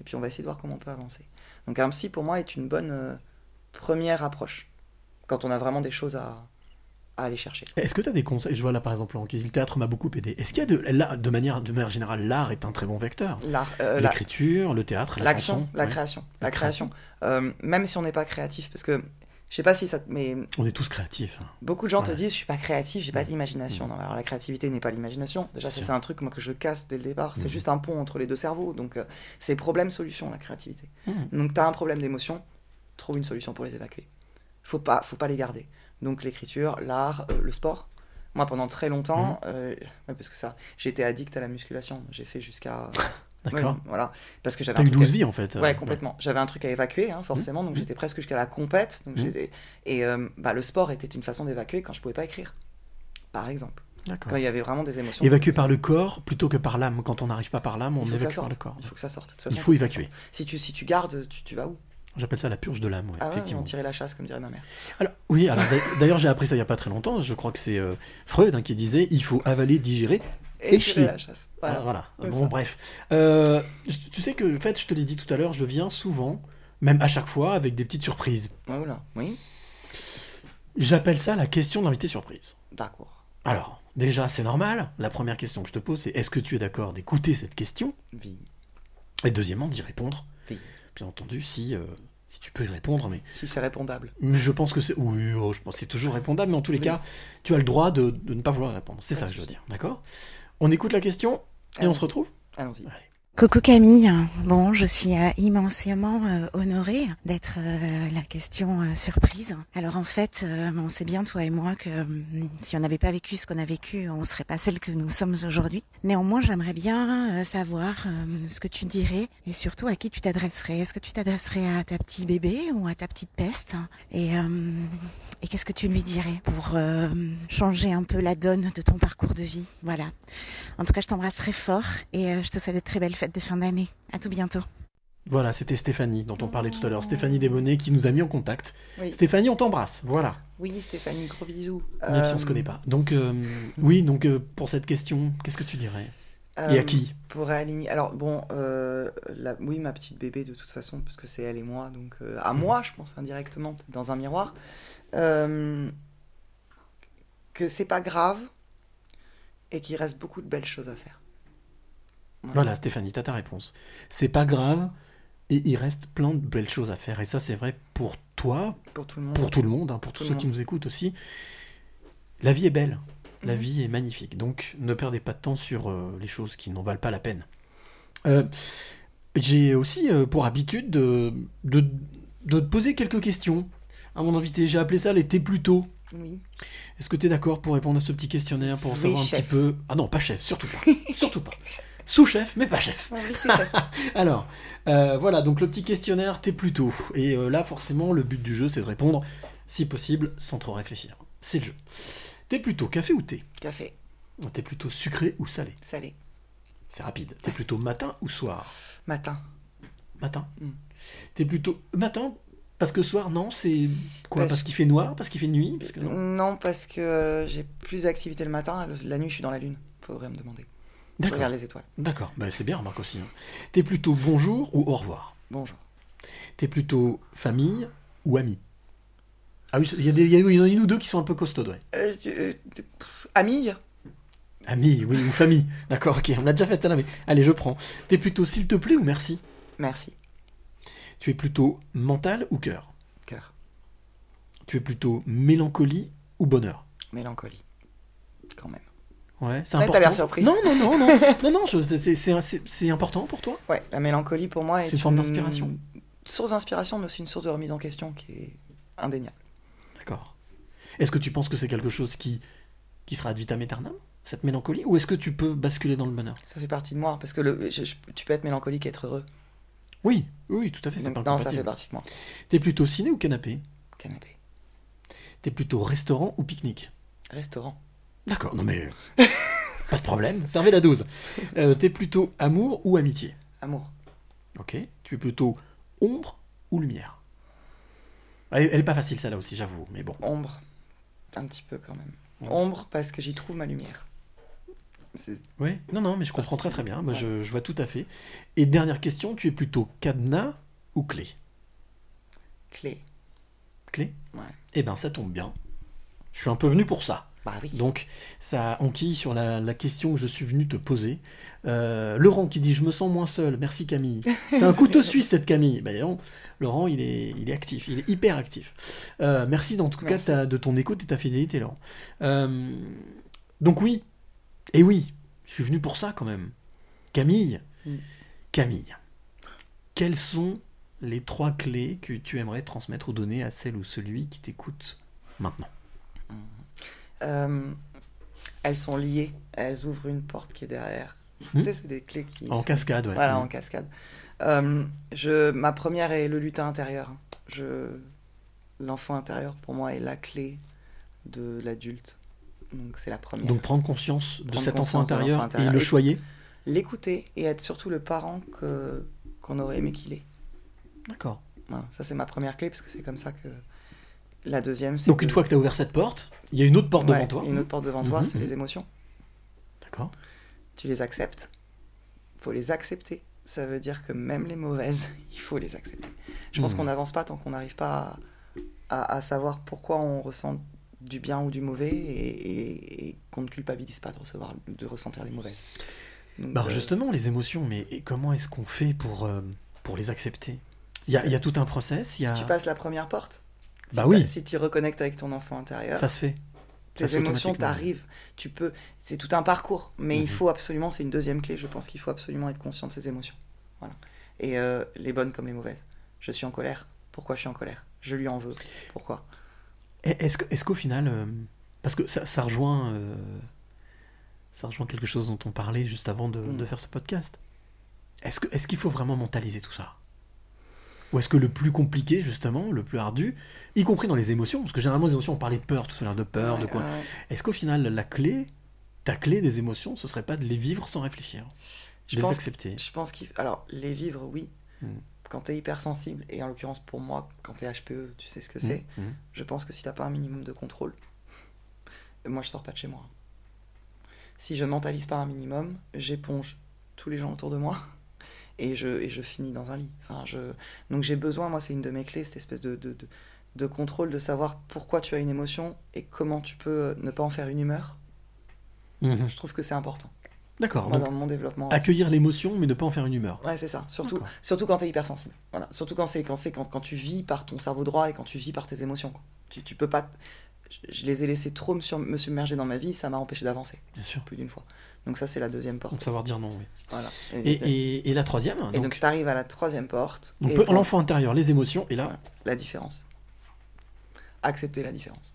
et puis on va essayer de voir comment on peut avancer. Donc un psy pour moi est une bonne première approche, quand on a vraiment des choses à aller chercher. Est-ce que tu as des conseils ? Je vois là par exemple en le théâtre m'a beaucoup aidé. Est-ce qu'il y a de manière générale, l'art est un très bon vecteur ? L'écriture, le théâtre, l'action, la création. Ouais. La création. Même si on n'est pas créatif, parce que je sais pas si ça... Mais on est tous créatifs. Hein. Beaucoup de gens te disent je suis pas créatif, j'ai pas d'imagination. Non, alors la créativité n'est pas l'imagination. Déjà ça, c'est un truc moi que je casse dès le départ. C'est juste un pont entre les deux cerveaux. Donc c'est problème-solution la créativité. Donc tu as un problème d'émotion, trouve une solution pour les évacuer. Faut pas les garder. Donc l'écriture, l'art, le sport. Moi pendant très longtemps, parce que ça, j'étais addict à la musculation. J'ai fait jusqu'à... D'accord. Oui, voilà. Parce que j'avais un truc 12 vies en fait. Ouais, complètement. Ouais. J'avais un truc à évacuer, forcément. Donc j'étais presque jusqu'à la compète. Donc le sport était une façon d'évacuer quand je pouvais pas écrire, par exemple. D'accord. Quand il y avait vraiment des émotions. Évacuer par le corps plutôt que par l'âme. Quand on n'arrive pas par l'âme, on évacue par le corps. Il faut que ça sorte. Il faut évacuer. Si tu gardes, tu vas où ? J'appelle ça la purge de l'âme, effectivement. On tirait la chasse, comme dirait ma mère. Alors, d'ailleurs, j'ai appris ça il n'y a pas très longtemps. Je crois que c'est Freud qui disait il faut avaler, digérer et chier. La chasse. Voilà. Bon, bref. Tu sais que, en fait, je te l'ai dit tout à l'heure, je viens souvent, même à chaque fois, avec des petites surprises. Voilà. Oui. J'appelle ça la question de l'invité surprise. D'accord. Alors, déjà, c'est normal. La première question que je te pose, c'est est-ce que tu es d'accord d'écouter cette question ? Oui. Et deuxièmement, d'y répondre ? Oui. Bien entendu, si tu peux y répondre, mais si c'est répondable. Mais je pense que c'est je pense que c'est toujours répondable, mais en tous les cas, tu as le droit de ne pas vouloir répondre. C'est ça que je veux dire, d'accord ? On écoute la question et on se retrouve. Allons-y. Allez. Coucou Camille. Bon, je suis immensément honorée d'être la question surprise. Alors en fait, on sait bien toi et moi que si on n'avait pas vécu ce qu'on a vécu, on serait pas celle que nous sommes aujourd'hui. Néanmoins, j'aimerais bien savoir ce que tu dirais et surtout à qui tu t'adresserais. Est-ce que tu t'adresserais à ta petite bébé ou à ta petite peste ? Et qu'est-ce que tu lui dirais pour changer un peu la donne de ton parcours de vie ? Voilà. En tout cas, je t'embrasse très fort et je te souhaite de très belles fêtes de fin d'année. À tout bientôt. Voilà, c'était Stéphanie dont on parlait tout à l'heure. Stéphanie Desbonnets qui nous a mis en contact. Oui. Stéphanie, on t'embrasse. Voilà. Oui, Stéphanie, gros bisous. Même si on se connaît pas. Donc, donc, pour cette question, qu'est-ce que tu dirais ? Et à qui ? Pour réaligner. Alors bon, ma petite bébé de toute façon, parce que c'est elle et moi, donc à moi, je pense indirectement, dans un miroir, que c'est pas grave et qu'il reste beaucoup de belles choses à faire. Voilà, Stéphanie, t'as ta réponse. C'est pas grave et il reste plein de belles choses à faire. Et ça, c'est vrai pour toi, pour tout le monde, pour tous ceux qui nous écoutent aussi. La vie est belle. La vie est magnifique, donc ne perdez pas de temps sur les choses qui n'en valent pas la peine. J'ai aussi pour habitude de poser quelques questions à mon invité. J'ai appelé ça les T'es plutôt. Oui. Est-ce que t'es d'accord pour répondre à ce petit questionnaire, pour savoir un petit peu... Ah non, pas chef, surtout pas. Surtout pas. Sous-chef, mais pas chef. Oui, sous-chef. Alors, voilà, donc le petit questionnaire T'es plutôt. Et là, forcément, le but du jeu, c'est de répondre, si possible, sans trop réfléchir. C'est le jeu. T'es plutôt café ou thé ? Café. T'es plutôt sucré ou salé ? Salé. C'est rapide. T'es plutôt matin ou soir ? Matin. Matin. T'es plutôt... Matin, parce que soir, non, c'est... Quoi ? Parce qu'il fait noir ? Parce qu'il fait nuit ? Parce que non, parce que j'ai plus d'activité le matin. La nuit, je suis dans la lune. Faudrait me demander. D'accord. Je regarde les étoiles. D'accord. Bah, c'est bien, remarque aussi. T'es plutôt bonjour ou au revoir ? Bonjour. T'es plutôt famille ou ami ? Ah oui, il y en a une ou deux qui sont un peu costauds, ouais. Amille. Amille, oui, ou famille. D'accord, ok, on l'a déjà fait, mais... Allez, je prends. T'es plutôt s'il te plaît ou merci ? Merci. Tu es plutôt mental ou cœur ? Cœur. Tu es plutôt mélancolie ou bonheur ? Mélancolie, quand même. Ouais, c'est important. T'as l'air surpris. Non. c'est important pour toi ? Ouais, la mélancolie pour moi est une forme d'inspiration. Source d'inspiration, mais aussi une source de remise en question qui est indéniable. D'accord. Est-ce que tu penses que c'est quelque chose qui sera ad vitam aeternam, cette mélancolie, ou est-ce que tu peux basculer dans le bonheur ? Ça fait partie de moi, parce que tu peux être mélancolique et être heureux. Oui, tout à fait. Ça fait partie de moi. T'es plutôt ciné ou canapé ? Canapé. T'es plutôt restaurant ou pique-nique ? Restaurant. D'accord, non mais... pas de problème, servez la dose. T'es plutôt amour ou amitié ? Amour. Ok. Tu es plutôt ombre ou lumière ? Elle n'est pas facile, celle-là aussi, j'avoue, mais bon. Ombre, un petit peu quand même. Ombre, parce que j'y trouve ma lumière. C'est... Oui, non, mais je comprends très bien. Moi, je vois tout à fait. Et dernière question, tu es plutôt cadenas ou clé ? Clé. Clé ? Ouais. Eh bien, ça tombe bien. Je suis un peu venu pour ça. Bah oui. Donc, ça enquille sur la question que je suis venu te poser. Laurent qui dit « Je me sens moins seul. Merci Camille. » C'est un couteau suisse, cette Camille. Ben non, Laurent, il est actif. Il est hyper actif. Merci, en tout cas, de ton écoute et ta fidélité, Laurent. Donc oui. Et oui, je suis venu pour ça, quand même. Camille, Camille, quelles sont les 3 clés que tu aimerais transmettre ou donner à celle ou celui qui t'écoute maintenant ? Elles sont liées, elles ouvrent une porte qui est derrière. Tu sais, c'est des clés qui... En cascade, ouais. Voilà, en cascade. Ma première est le lutin intérieur. L'enfant intérieur, pour moi, est la clé de l'adulte. Donc, c'est la première. Donc, prendre conscience de cet enfant intérieur et le choyer. L'écouter et être surtout le parent qu'on aurait aimé qu'il ait. D'accord. Voilà, ça, c'est ma première clé, parce que c'est comme ça que... La deuxième, c'est... Donc, une fois que tu as ouvert cette porte, il y a une autre porte devant toi. Une autre porte devant toi, c'est les émotions. D'accord. Tu les acceptes. Il faut les accepter. Ça veut dire que même les mauvaises, il faut les accepter. Je pense qu'on n'avance pas tant qu'on n'arrive pas à savoir pourquoi on ressent du bien ou du mauvais et qu'on ne culpabilise pas de ressentir les mauvaises. Donc, justement, les émotions, mais comment est-ce qu'on fait pour les accepter ? Il y a tout un process. Si tu passes la première porte, si tu reconnectes avec ton enfant intérieur, ça se fait. Tes émotions t'arrivent. Tu peux. C'est tout un parcours, mais il faut absolument. C'est une deuxième clé. Je pense qu'il faut absolument être conscient de ses émotions. Voilà. Et les bonnes comme les mauvaises. Je suis en colère. Pourquoi je suis en colère ? Je lui en veux. Pourquoi ? Est-ce qu'au final, parce que ça rejoint quelque chose dont on parlait juste avant de faire ce podcast. Est-ce qu'il faut vraiment mentaliser tout ça ? Ou est-ce que le plus compliqué, justement, le plus ardu, y compris dans les émotions, parce que généralement les émotions, on parlait de peur, tout à l'heure, de peur, de quoi. Ouais. Est-ce qu'au final, ta clé des émotions, ce serait pas de les vivre sans réfléchir, accepter ? Je pense qu'il... Alors, les vivre, oui. Quand t'es hypersensible, et en l'occurrence pour moi, quand t'es HPE, tu sais ce que c'est, je pense que si t'as pas un minimum de contrôle, moi je sors pas de chez moi. Si je mentalise pas un minimum, j'éponge tous les gens autour de moi, et je finis dans un lit. Enfin, donc j'ai besoin, moi c'est une de mes clés, cette espèce de contrôle, de savoir pourquoi tu as une émotion et comment tu peux ne pas en faire une humeur. Je trouve que c'est important. D'accord. Moi, donc, dans mon développement, accueillir l'émotion mais ne pas en faire une humeur. Ouais, c'est ça. Surtout quand tu es hypersensible. Voilà. Surtout quand tu vis par ton cerveau droit et quand tu vis par tes émotions, quoi. Tu peux pas... Je les ai laissés trop me submerger dans ma vie, ça m'a empêché d'avancer. Bien sûr. Plus d'une fois. Donc ça, c'est la deuxième porte. Donc savoir dire non, oui. Voilà. Et la troisième. Et donc tu arrives à la troisième porte. Donc l'enfant intérieur, les émotions, et là... Voilà. La différence. Accepter la différence.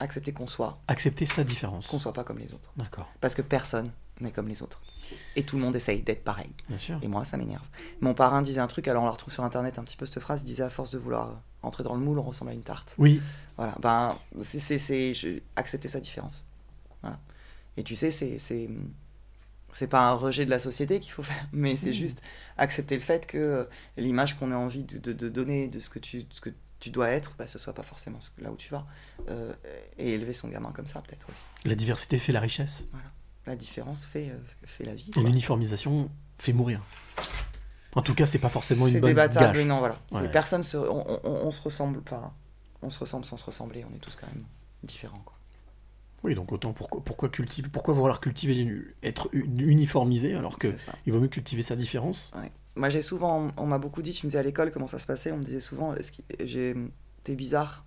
Accepter qu'on soit... Accepter sa différence. Qu'on soit pas comme les autres. D'accord. Parce que personne n'est comme les autres. Et tout le monde essaye d'être pareil. Bien sûr. Et moi, ça m'énerve. Mon parrain disait un truc, alors on la retrouve sur Internet un petit peu, cette phrase, il disait à force de vouloir entrer dans le moule, on ressemble à une tarte. Oui. Voilà, accepter sa différence. Voilà. Et tu sais, c'est pas un rejet de la société qu'il faut faire, mais c'est juste accepter le fait que l'image qu'on a envie de donner de ce que tu dois être, ce soit pas forcément là où tu vas. Et élever son gamin comme ça, peut-être aussi. La diversité fait la richesse. Voilà. La différence fait la vie. Et l'uniformisation fait mourir. En tout cas, c'est pas forcément une bonne gage. C'est débattable, non, voilà. Ouais. On se ressemble pas. On se ressemble sans se ressembler. On est tous quand même différents, quoi. Oui, donc autant pourquoi vouloir cultiver, être uniformisé alors que il vaut mieux cultiver sa différence. Ouais. Moi, on m'a beaucoup dit, tu me disais à l'école comment ça se passait, on me disait souvent, t'es bizarre.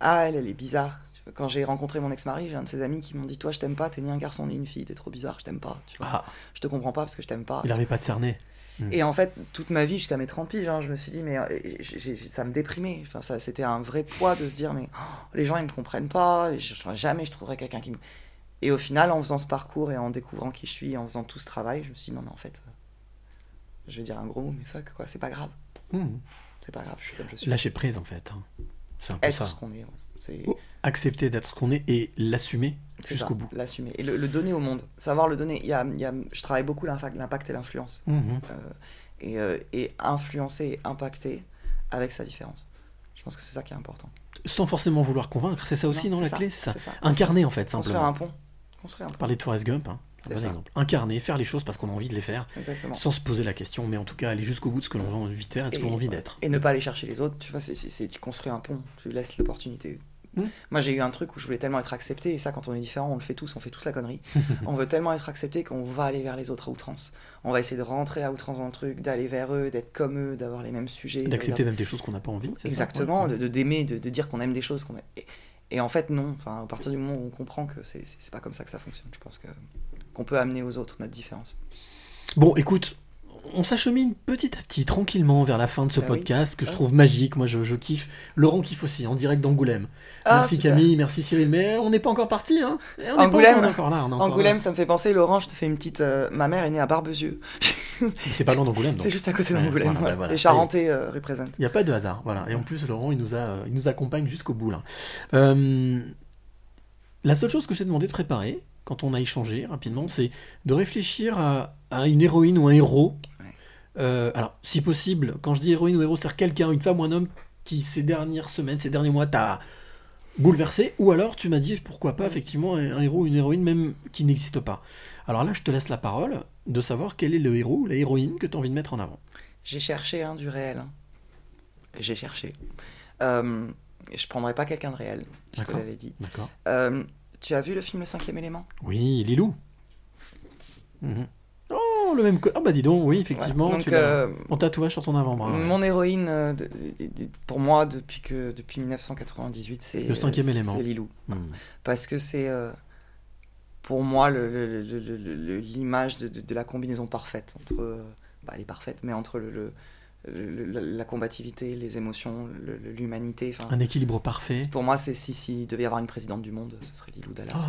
Ah, elle est bizarre. Quand j'ai rencontré mon ex-mari, j'ai un de ses amis qui m'ont dit « Toi, je t'aime pas, t'es ni un garçon ni une fille, t'es trop bizarre, je t'aime pas. Tu vois. Ah. Je te comprends pas parce que je t'aime pas. » Il n'arrivait pas de cerner. Et en fait, toute ma vie, jusqu'à mes 30 piges, je me suis dit « Mais ça me déprimait. » Enfin, c'était un vrai poids de se dire « Mais les gens, ils me comprennent pas, jamais je trouverai quelqu'un qui me... » Et au final, en faisant ce parcours et en découvrant qui je suis, en faisant tout ce travail, je me suis dit « Non, mais en fait, je vais dire un gros mot, mais fuck, quoi, c'est pas grave. C'est pas grave, je suis comme je suis. » Lâcher prise, en fait. C'est un peu ça. Être ce qu'on est, ouais. Accepter d'être ce qu'on est et l'assumer jusqu'au bout. L'assumer et le donner au monde. Savoir le donner. Je travaille beaucoup l'impact et l'influence. Et influencer et impacter avec sa différence. Je pense que c'est ça qui est important. Sans forcément vouloir convaincre, c'est ça aussi, non, la clé, c'est ça. Incarner, en fait, simplement. Construire un pont. Parler de Forrest Gump, hein. Un bon exemple. Incarner, faire les choses parce qu'on a envie de les faire. Exactement. Sans se poser la question, mais en tout cas aller jusqu'au bout de ce que l'on a envie de faire et de ce qu'on a envie d'être. Et ne pas aller chercher les autres, tu vois, tu construis un pont, tu laisses l'opportunité. Moi j'ai eu un truc où je voulais tellement être accepté, et ça quand on est différent, on le fait tous, on fait tous la connerie. On veut tellement être accepté qu'on va aller vers les autres à outrance. On va essayer de rentrer à outrance dans le truc, d'aller vers eux, d'être comme eux, d'avoir les mêmes sujets. D'accepter même des choses qu'on n'a pas envie. Exactement, d'aimer, de dire qu'on aime des choses qu'on aime. Et en fait non, enfin, à partir du moment où on comprend que c'est pas comme ça que ça fonctionne, je pense que... qu'on peut amener aux autres, notre différence. Bon, écoute, on s'achemine petit à petit, tranquillement, vers la fin de ce podcast, que je trouve magique, moi je kiffe. Laurent kiffe aussi, en direct d'Angoulême. Merci Camille, merci Cyril, mais on n'est pas encore parti, hein. Angoulême, ça me fait penser, Laurent, je te fais une petite... ma mère est née à Barbezieux. Mais c'est pas loin d'Angoulême, donc. C'est juste à côté d'Angoulême, voilà. Les Charentais représentent. Il n'y a pas de hasard, voilà. Et en plus, Laurent, il nous accompagne jusqu'au bout, là. La seule chose que je t'ai demandé de préparer, quand on a échangé rapidement, c'est de réfléchir à une héroïne ou un héros. Alors, si possible, quand je dis héroïne ou héros, c'est-à-dire quelqu'un, une femme ou un homme qui, ces dernières semaines, ces derniers mois, t'a bouleversé, ou alors tu m'as dit, pourquoi pas, effectivement, un héros ou une héroïne, même qui n'existe pas. Alors là, je te laisse la parole de savoir quel est le héros ou la héroïne que tu as envie de mettre en avant. J'ai cherché du réel. J'ai cherché. Je prendrais pas quelqu'un de réel, je te l'avais dit. D'accord. Tu as vu le film Le Cinquième Élément ? Oui, Lilou. Oh, le même... Ah bah dis donc, oui, effectivement, ouais, donc, tu en tatouage sur ton avant-bras. Mon héroïne, pour moi, depuis 1998, c'est... Le Cinquième Élément. C'est Lilou. Parce que c'est, pour moi, l'image de la combinaison parfaite. Elle est parfaite, mais entre la combativité, les émotions, l'humanité. Un équilibre parfait. Pour moi, c'est s'il devait y avoir une présidente du monde, ce serait Lilou Dallas.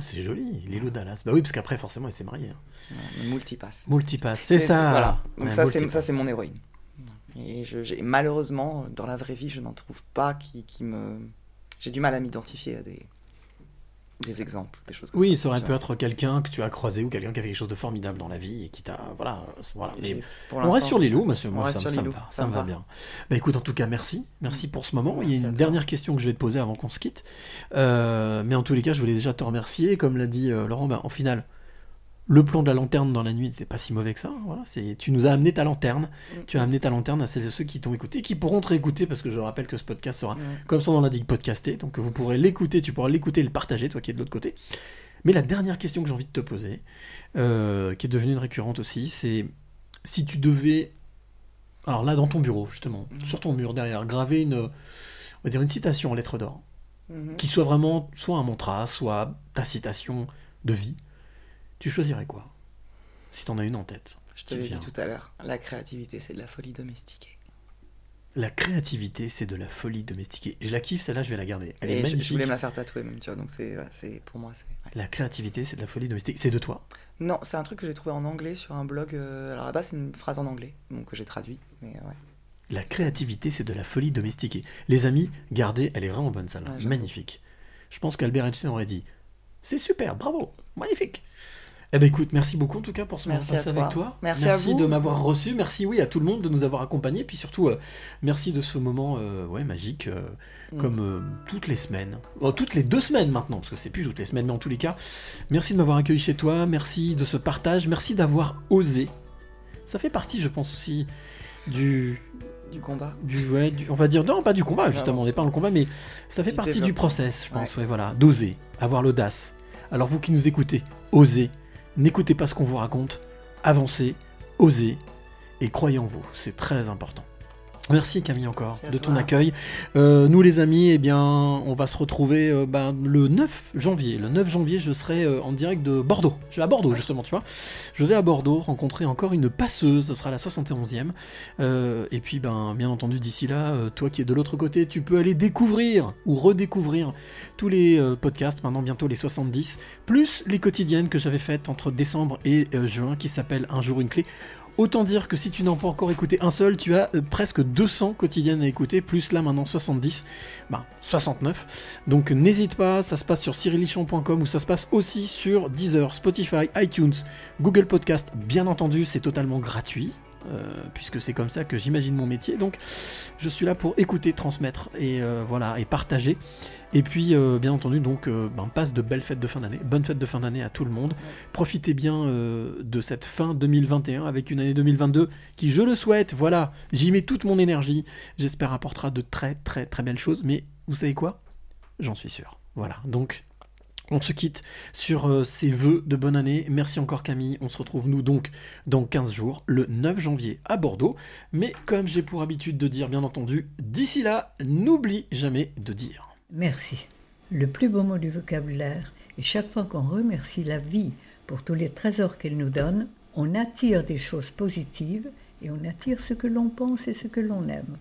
C'est joli, Lilou Dallas. Bah oui, parce qu'après, forcément, elle s'est mariée. Hein. Multipass, c'est ça. Voilà. Donc c'est mon héroïne. Et malheureusement, dans la vraie vie, je n'en trouve pas qui me... J'ai du mal à m'identifier à des exemples, des choses comme ça. Oui, ça aurait pu être quelqu'un que tu as croisé ou quelqu'un qui a fait quelque chose de formidable dans la vie et qui t'a... Voilà. Mais on reste sur Lilou, monsieur. Moi, ça me va bien. Bah, écoute, en tout cas, merci. Merci pour ce moment. Il y a une dernière question que je vais te poser avant qu'on se quitte. Mais en tous les cas, je voulais déjà te remercier. Comme l'a dit Laurent, en finale, le plomb de la lanterne dans la nuit n'était pas si mauvais que ça. Voilà, tu nous as amené ta lanterne. Tu as amené ta lanterne à celles et ceux qui t'ont écouté, qui pourront te réécouter, parce que je rappelle que ce podcast sera, comme son nom l'indique, podcasté. Donc vous pourrez l'écouter, tu pourras l'écouter et le partager, toi qui es de l'autre côté. Mais la dernière question que j'ai envie de te poser, qui est devenue une récurrente aussi, c'est si tu devais, alors là dans ton bureau justement, sur ton mur derrière, graver une citation en lettres d'or, qui soit vraiment, soit un mantra, soit ta citation de vie, tu choisirais quoi ? Si t'en as une en tête. Je te l'ai dit tout à l'heure, la créativité, c'est de la folie domestiquée. La créativité, c'est de la folie domestiquée. Je la kiffe, celle-là, je vais la garder. Elle est magnifique. Je voulais me la faire tatouer, même, tu vois, donc c'est pour moi, c'est... Ouais. La créativité, c'est de la folie domestiquée. C'est de toi ? Non, c'est un truc que j'ai trouvé en anglais sur un blog. Alors là-bas, c'est une phrase en anglais, donc que j'ai traduit, mais ouais. La créativité, c'est de la folie domestiquée. Les amis, gardez, elle est vraiment bonne, celle-là. Ouais, magnifique. Je pense qu'Albert Einstein aurait dit, c'est super, bravo, magnifique. Eh bien écoute, merci beaucoup en tout cas pour ce moment passé avec toi. Merci à vous de m'avoir reçu. Merci à tout le monde de nous avoir accompagnés. Puis surtout, merci de ce moment magique, comme toutes les semaines. Oh, toutes les 2 semaines maintenant, parce que c'est plus toutes les semaines, mais en tous les cas, merci de m'avoir accueilli chez toi. Merci de ce partage. Merci d'avoir osé. Ça fait partie, je pense aussi, du combat. On va dire, non, pas du combat, justement, on n'est pas dans le combat, mais ça fait partie du process, je pense, d'oser, avoir l'audace. Alors vous qui nous écoutez, osez. N'écoutez pas ce qu'on vous raconte, avancez, osez et croyez en vous, c'est très important. Merci Camille encore de ton accueil. Nous les amis, on va se retrouver le 9 janvier. Le 9 janvier, je serai en direct de Bordeaux. Je vais à Bordeaux justement, tu vois. Je vais à Bordeaux rencontrer encore une passeuse, ce sera la 71e. Et puis bien entendu d'ici là, toi qui es de l'autre côté, tu peux aller découvrir ou redécouvrir tous les podcasts, maintenant bientôt les 70, plus les quotidiennes que j'avais faites entre décembre et juin qui s'appellent Un jour une clé. Autant dire que si tu n'as pas encore écouté un seul, tu as presque 200 quotidiennes à écouter, plus là maintenant 70, 69. Donc n'hésite pas, ça se passe sur cyrilichon.com ou ça se passe aussi sur Deezer, Spotify, iTunes, Google Podcast. Bien entendu, c'est totalement gratuit. puisque c'est comme ça que j'imagine mon métier, donc je suis là pour écouter, transmettre et voilà, et partager. Et puis bien entendu, donc passe de belles fêtes de fin d'année, bonne fête de fin d'année à tout le monde. Profitez bien de cette fin 2021 avec une année 2022 qui, je le souhaite, voilà, j'y mets toute mon énergie, j'espère apportera de très très très belles choses, mais vous savez quoi ? J'en suis sûr. Voilà, donc on se quitte sur ces vœux de bonne année. Merci encore Camille. On se retrouve nous donc dans 15 jours, le 9 janvier à Bordeaux. Mais comme j'ai pour habitude de dire, bien entendu, d'ici là, n'oublie jamais de dire. Merci. Le plus beau mot du vocabulaire est chaque fois qu'on remercie la vie pour tous les trésors qu'elle nous donne, on attire des choses positives et on attire ce que l'on pense et ce que l'on aime.